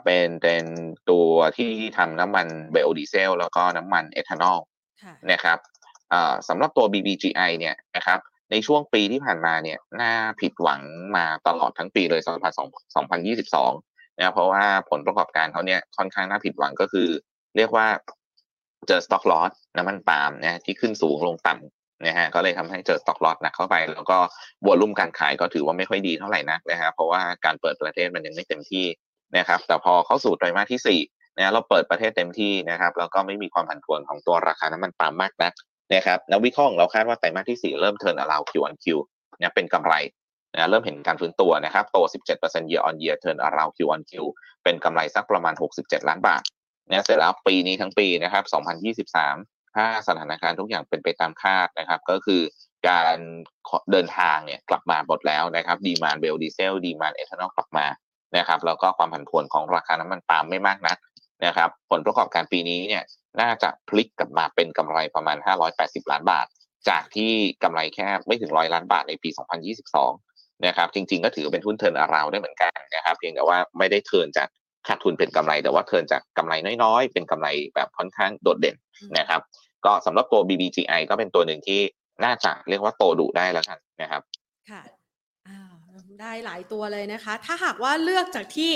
เป็นตัวที่ทำน้ำมันไบโอดีเซลแล้วก็น้ำมันเอทานอลนะครับสำหรับตัว BBGI เนี่ยนะครับในช่วงปีที่ผ่านมาเนี่ยน่าผิดหวังมาตลอดทั้งปีเลย2022นะเพราะว่าผลประกอบการเขาเนี่ยค่อนข้างน่าผิดหวังก็คือเรียกว่าเจอ stock loss น้ำมันปาล์มนะที่ขึ้นสูงลงต่ำนะฮะก็เลยทำให้เจอ stock loss หนักเข้าไปแล้วก็วอลุ่มการขายก็ถือว่าไม่ค่อยดีเท่าไหร่นักนะฮะเพราะว่าการเปิดประเทศมันยังไม่เต็มที่นะครับแต่พอเข้าสู่ไตรมาสที่4นะเราเปิดประเทศเต็มที่นะครับแล้วก็ไม่มีความผันผวนของตัวราคาน้ำมันปาล์มมากนักนะครับนักวิเคราะห์เราคาดว่าไตรมาสที่4เริ่ม turn around Q on Q นะเป็นกำไรนะเริ่มเห็นการฟื้นตัวนะครับโต 17% year on year turn around Q on Q เป็นกำไรสักประมาณ67ล้านบาทนะเสร็จแล้วปีนี้ทั้งปีนะครับ2023ถ้าสถานการณ์ทุกอย่างเป็นไปตามคาดนะครับก็คือการเดินทางเนี่ยกลับมาหมดแล้วนะครับดีมานด์เบลดีเซลดีมานด์เอทานอลกลับมานะครับแล้วก็ความผันผวนของราคาน้ำมันปาล์มไม่มากนักนะครับผลประกอบการปีนี้เนี่ยน่าจะพลิกกลับมาเป็นกำไรประมาณ580ล้านบาทจากที่กำไรแค่ไม่ถึง100ล้านบาทในปี2022นะครับจริงๆก็ถือเป็นหุ้นเทิร์นอราวด์ได้เหมือนกันนะครับเพียงแต่ว่าไม่ได้เทิร์นจากขาดทุนเป็นกำไรแต่ว่าเทิร์นจากกำไรน้อยๆเป็นกำไรแบบค่อนข้างโดดเด่นนะครับก็สำหรับตัว BBGI ก็เป็นตัวหนึ่งที่น่าจะเรียกว่าโตดุได้แล้วกันนะครับค่ะได้หลายตัวเลยนะคะถ้าหากว่าเลือกจากที่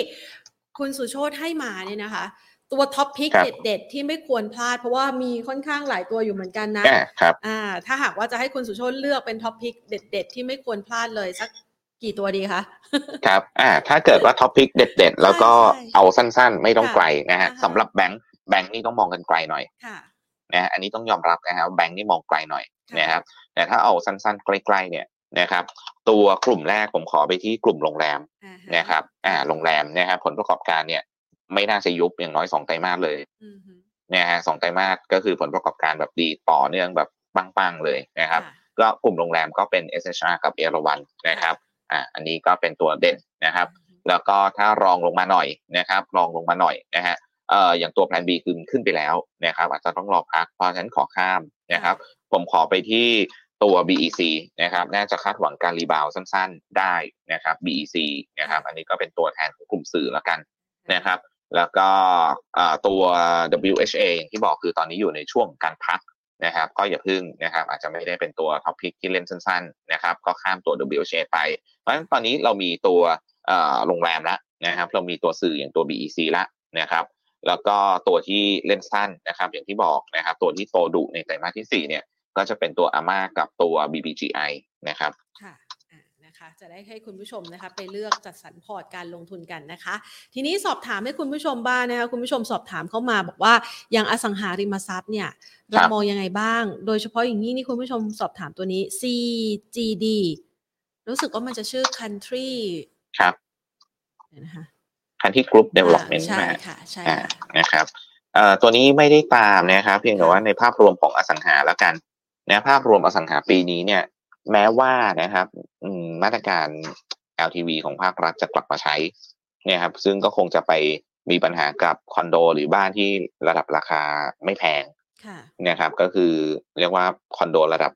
คุณสุโชติให้มาเนี่ยนะคะตัวท็อปพิกเด็ดๆที่ไม่ควรพลาดเพราะว่ามีค่อนข้างหลายตัวอยู่เหมือนกันนะครับถ้าหากว่าจะให้คุณสุโชติเลือกเป็นท็อปพิกเด็ดๆที่ไม่ควรพลาดเลยสักกี่ตัวดีคะครับถ้าเกิดว่าท็อปิกเด็ดๆแล้วก็เอาสั้นๆไม่ต้องไกลนะฮะสำหรับแบงค์นี่ต้องมองกันไกลหน่อยนะอันนี้ต้องยอมรับนะครับแบงค์นี่มองไกลหน่อยนะครับแต่ถ้าเอาสั้นๆใกล้ๆเนี่ยนะครับตัวกลุ่มแรกผมขอไปที่กลุ่มโรงแรมนะครับโรงแรมนะครับผลประกอบการเนี่ยไม่น่าจะยุบอย่างน้อย2ไตรมาสเลยนะฮะ2ไตรมาสก็คือผลประกอบการแบบดีต่อเนื่องแบบปังๆเลยนะครับก็กลุ่มโรงแรมก็เป็น SHR กับ ER1 นะครับอันนี้ก็เป็นตัวเด่นนะครับแล้วก็ถ้ารองลงมาหน่อยนะครับรองลงมาหน่อยนะฮะ อย่างตัวแพลน B คือขึ้นไปแล้วนะครับอาจจะต้องรอพักเพราะฉะนั้นขอข้ามนะครับผมขอไปที่ตัว BEC นะครับน่าจะคาดหวังการรีบาวสั้นๆได้นะครับ BEC นะครับอันนี้ก็เป็นตัวแทนของกลุ่มสื่อแล้วกันนะครับแล้วก็ตัว WHA อย่างที่บอกคือตอนนี้อยู่ในช่วงการพักนะครับก็อย่าพึ่งนะครับอาจจะไม่ได้เป็นตัวท็อปพิกที่เล่นสั้นๆนะครับก็ข้ามตัว WHA ไปเพราะฉะนั้นตอนนี้เรามีตัวโรงแรมแล้วนะครับเรามีตัวสื่ออย่างตัว BEC ละนะครับแล้วก็ตัวที่เล่นสั้นนะครับอย่างที่บอกนะครับตัวที่โตดุในไตรมาสที่4เนี่ยก็จะเป็นตัว AMA กับตัว BBGI นะครับค่ะนะคะจะได้ให้คุณผู้ชมนะคะไปเลือกจัดสรรพอร์ตการลงทุนกันนะคะทีนี้สอบถามให้คุณผู้ชมบ้าง นะคะคุณผู้ชมสอบถามเข้ามาบอกว่าอย่างอสังหาริมทรัพย์เนี่ยเรามองยังไงบ้างโดยเฉพาะอย่างนี้นี่คุณผู้ชมสอบถามตัวนี้ CGD รู้สึกว่ามันจะชื่อ Country ครับนะคะ Country Group Development ใช่ค่ะใช่นะครับตัวนี้ไม่ได้ตามนะครับเพียงแต่ว่าในภาพรวมของอสังหาแล้วกันนะภาพรวมอสังหาปีนี้เนี่ยแม้ว่านะครับมาตรการ LTV ของภาครัฐจะกลับมาใช้เนี่ยครับซึ่งก็คงจะไปมีปัญหากับคอนโดหรือบ้านที่ระดับราคาไม่แพงนะครับก็คือเรียกว่าคอนโดระดับ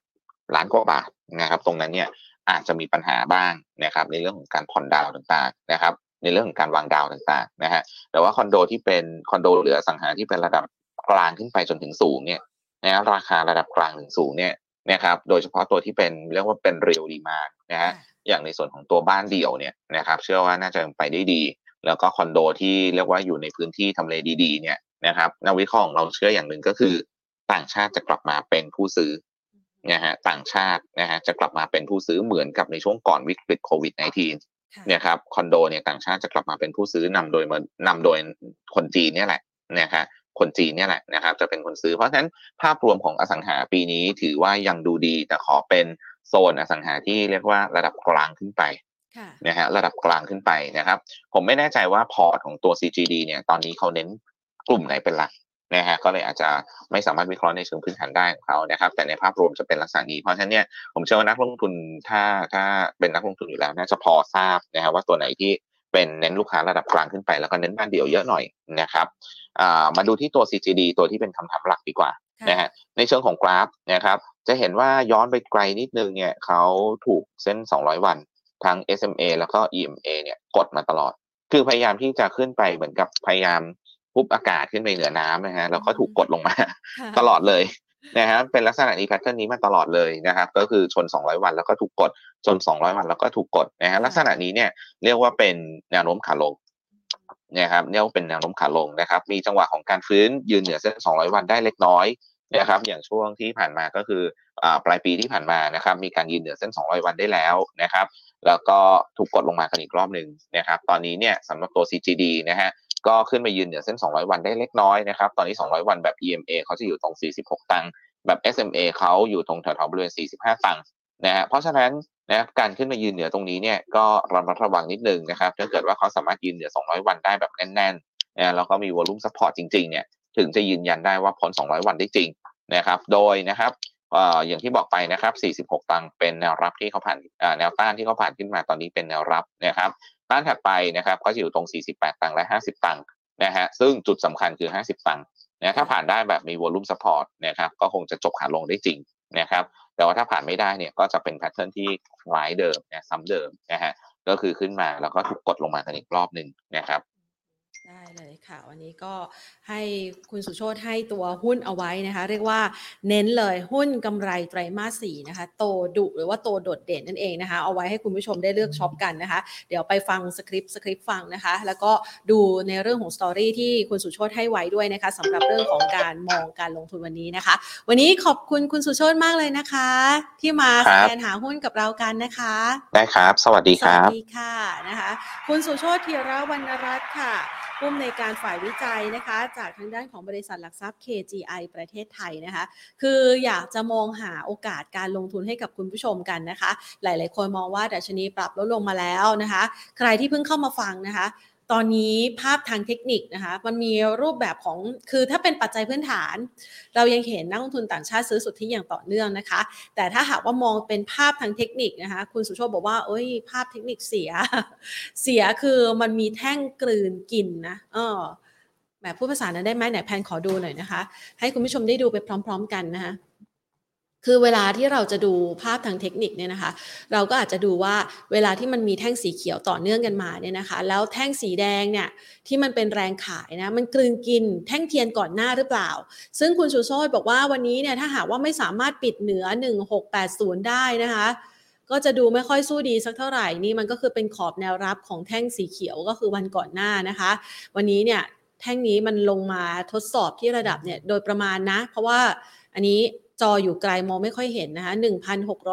ล้านกว่าบาทนะครับตรงนั้นเนี่ยอาจจะมีปัญหาบ้างนะครับในเรื่องของการผ่อนดาวต่างๆนะครับในเรื่องของการวางดาวต่างๆนะฮะแต่ว่าคอนโดที่เป็นคอนโดหรืออสังหาที่เป็นระดับกลางขึ้นไปจนถึงสูงเนี่ยนะราคาระดับกลางถึงสูงเนี่ยนะครับโดยเฉพาะตัวที่เป็นเรียกว่าเป็นเรียลดีมานด์นะฮะอย่างในส่วนของตัวบ้านเดี่ยวเนี่ยนะครับเชื่อว่าน่าจะไปได้ดีแล้วก็คอนโดที่เรียกว่าอยู่ในพื้นที่ทำเลดีๆเนี่ยนะครับนักวิเคราะห์ของเราเชื่ออย่างหนึ่งก็คือต่างชาติจะกลับมาเป็นผู้ซื้อนะฮะต่างชาตินะฮะจะกลับมาเป็นผู้ซื้อเหมือนกับในช่วงก่อนวิกฤตโควิด -19 เนี่ยครับคอนโดเนี่ยต่างชาติจะกลับมาเป็นผู้ซื้อนำโดยคนจีนเนี่ยแหละนะฮะคนจีนเนี่ยแหละนะครับจะเป็นคนซื้อเพราะฉะนั้นภาพรวมของอสังหาปีนี้ถือว่ายังดูดีแต่ขอเป็นโซนอสังหาที่เรียกว่าระดับกลางขึ้นไปนะฮะระดับกลางขึ้นไปนะครับผมไม่แน่ใจว่าพอร์ตของตัว CGD เนี่ยตอนนี้เขาเน้นกลุ่มไหนเป็นหลักนะฮะก็เลยอาจจะไม่สามารถวิเคราะห์ในเชิงพื้นฐานได้ของเขานะครับแต่ในภาพรวมจะเป็นลักษณะนี้เพราะฉะนั้นเนี่ยผมเชื่อว่านักลงทุนถ้าเป็นนักลงทุนอยู่แล้วน่าจะพอทราบนะฮะว่าตัวไหนที่เป็นเน้นลูกค้าระดับกลางขึ้นไปแล้วก็เน้นบ้านเดี่ยวเยอะหน่อยนะครับมาดูที่ตัว CGD ตัวที่เป็นคำถามหลักดีกว่านะฮะในเชิงของกราฟนะครับจะเห็นว่าย้อนไปไกลนิดนึงเนี่ยเขาถูกเส้น200วันทั้ง SMA แล้วก็ EMA เนี่ยกดมาตลอดคือพยายามที่จะขึ้นไปเหมือนกับพยายามปุ๊บอากาศขึ้นไปเหนือน้ำนะฮะแล้วก็ถูกกดลงมาตลอดเลยนะครับเป็นลักษณะนี้แพทเทิร์นนี้มาตลอดเลยนะครับก็คือชน200วันแล้วก็ถูกกดชน200วันแล้วก็ถูกกดนะฮะลักษณะนี้เนี่ยเรียกว่าเป็นแนวโน้มขาลงนะครับเรียกว่าเป็นแนวโน้มขาลงนะครับมีจังหวะของการฟื้นยืนเหนือเส้น200วันได้เล็กน้อยนะครับอย่างช่วงที่ผ่านมาก็คือปลายปีที่ผ่านมานะครับมีการยืนเหนือเส้น200วันได้แล้วนะครับแล้วก็ถูกกดลงมากันอีกรอบนึงนะครับตอนนี้เนี่ยสำหรับตัว CGD นะฮะก็ขึ้นมายืนเหนือเส้น200วันได้เล็กน้อยนะครับตอนนี้200วันแบบ EMA เขาจะอยู่ตรง46ตังค์แบบ SMA เขาอยู่ตรงแถวๆบริเวณ45ตังค์นะฮะเพราะฉะนั้นนะการขึ้นมายืนเหนือตรงนี้เนี่ยก็ระมัดระวังนิดนึงนะครับถ้าเกิดว่าเขาสามารถยืนเหนือ200วันได้แบบแน่นๆนะแล้วก็มีวอลุ่มซัพพอร์ตจริงๆเนี่ยถึงจะยืนยันได้ว่าพ้น200วันได้จริงนะครับโดยนะครับอย่างที่บอกไปนะครับ46ตังค์เป็นแนวรับที่เขาผ่านแนวต้านที่เขาผ่านขึ้นมาตอนนี้เป็นแนวรับนะครับต้านถัดไปนะครับก็อยู่ตรง48ตังค์และ50ตังค์นะฮะซึ่งจุดสำคัญคือ50ตังค์นะถ้าผ่านได้แบบมีวอลุ่มซัพพอร์ตนะครับก็คงจะจบขาลงได้จริงนะครับแต่ว่าถ้าผ่านไม่ได้เนี่ยก็จะเป็นแพทเทิร์นที่คล้ายเดิมนะซ้ำเดิมนะฮะก็คือขึ้นมาแล้วก็ถูกกดลงมากันอีกรอบนึงนะครับได้เลยค่ะวันนี้ก็ให้คุณสุโชติให้ตัวหุ้นเอาไว้นะคะเรียกว่าเน้นเลยหุ้นกำไรไตรมาส4นะคะโตดุหรือว่าโตโดดเด่นนั่นเองนะคะเอาไว้ให้คุณผู้ชมได้เลือกช็อปกันนะคะเดี๋ยวไปฟังสคริปต์ฟังนะคะแล้วก็ดูในเรื่องของสตอรี่ที่คุณสุโชติให้ไว้ด้วยนะคะสำหรับเรื่องของการมองการลงทุนวันนี้นะคะวันนี้ขอบคุณคุณสุโชติมากเลยนะคะที่มาแสวงหาหุ้นกับเรากันนะคะได้ครับสวัสดีครับสวัสดีค่ะนะคะคุณสุโชติธีรวรรณรัตน์ค่ะผู้อำนวยการฝ่ายวิจัยนะคะจากทางด้านของบริษัทหลักทรัพย์ KGI ประเทศไทยนะคะคืออยากจะมองหาโอกาสการลงทุนให้กับคุณผู้ชมกันนะคะหลายๆคนมองว่าดัชนีปรับลดลงมาแล้วนะคะใครที่เพิ่งเข้ามาฟังนะคะตอนนี้ภาพทางเทคนิคนะคะมันมีรูปแบบของคือถ้าเป็นปัจจัยพื้นฐานเรายังเห็นนักลงทุนต่างชาติซื้อสุทธิอย่างต่อเนื่องนะคะแต่ถ้าหากว่ามองเป็นภาพทางเทคนิคนะคะคุณสุโชติบอกว่าเอ้ยภาพเทคนิคเสียคือมันมีแท่งกลืนกินนะ แหมพูดภาษานั้นได้ไหมไหนแพนขอดูหน่อยนะคะให้คุณผู้ชมได้ดูไปพร้อมๆกันนะคะคือเวลาที่เราจะดูภาพทางเทคนิคเนี่ยนะคะเราก็อาจจะดูว่าเวลาที่มันมีแท่งสีเขียวต่อเนื่องกันมาเนี่ยนะคะแล้วแท่งสีแดงเนี่ยที่มันเป็นแรงขายนะมันกลืนกินแท่งเทียนก่อนหน้าหรือเปล่าซึ่งคุณชูโชติบอกว่าวันนี้เนี่ยถ้าหากว่าไม่สามารถปิดเหนือ1680ได้นะคะก็จะดูไม่ค่อยสู้ดีสักเท่าไหร่นี่มันก็คือเป็นขอบแนวรับของแท่งสีเขียวก็คือวันก่อนหน้านะคะวันนี้เนี่ยแท่งนี้มันลงมาทดสอบที่ระดับเนี่ยโดยประมาณนะเพราะว่าอันนี้จออยู่ไกลมองไม่ค่อยเห็นนะคะ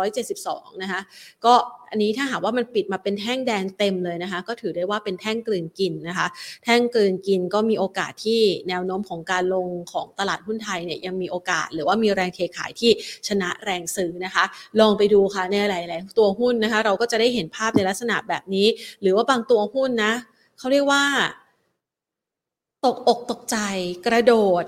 1672นะคะก็อันนี้ถ้าหากว่ามันปิดมาเป็นแท่งแดงเต็มเลยนะคะก็ถือได้ว่าเป็นแท่งกลืนกินนะคะแท่งกลืนกินก็มีโอกาสที่แนวโน้มของการลงของตลาดหุ้นไทยเนี่ยยังมีโอกาสหรือว่ามีแรงเทขายที่ชนะแรงซื้อนะคะลองไปดูค่ะในหลายๆตัวหุ้นนะคะเราก็จะได้เห็นภาพในลักษณะแบบนี้หรือว่าบางตัวหุ้นนะเขาเรียกว่าตกอกตกใจกระโดด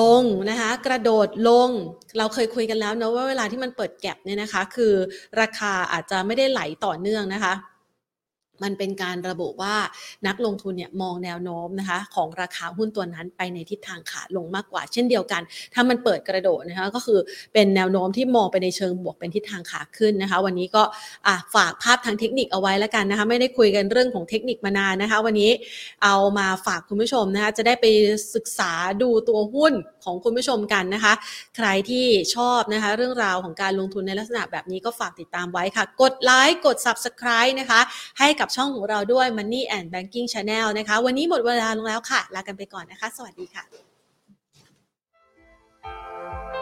ลงนะคะกระโดดลงเราเคยคุยกันแล้วนะว่าเวลาที่มันเปิดแก็ปเนี่ยนะคะคือราคาอาจจะไม่ได้ไหลต่อเนื่องนะคะมันเป็นการระบุว่านักลงทุนเนี่ยมองแนวโน้มนะคะของราคาหุ้นตัวนั้นไปในทิศทางขาลงมากกว่าเช่นเดียวกันถ้ามันเปิดกระโดดนะคะก็คือเป็นแนวโน้มที่มองไปในเชิงบวกเป็นทิศทางขาขึ้นนะคะวันนี้ก็ฝากภาพทางเทคนิคเอาไว้แล้วกันนะคะไม่ได้คุยกันเรื่องของเทคนิคมานานนะคะวันนี้เอามาฝากคุณผู้ชมนะคะจะได้ไปศึกษาดูตัวหุ้นของคุณผู้ชมกันนะคะใครที่ชอบนะคะเรื่องราวของการลงทุนในลักษณะแบบนี้ก็ฝากติดตามไว้ค่ะกดไลค์กด Subscribe นะคะให้กับช่องของเราด้วย Money and Banking Channel นะคะวันนี้หมดเวลาลงแล้วค่ะลากันไปก่อนนะคะสวัสดีค่ะ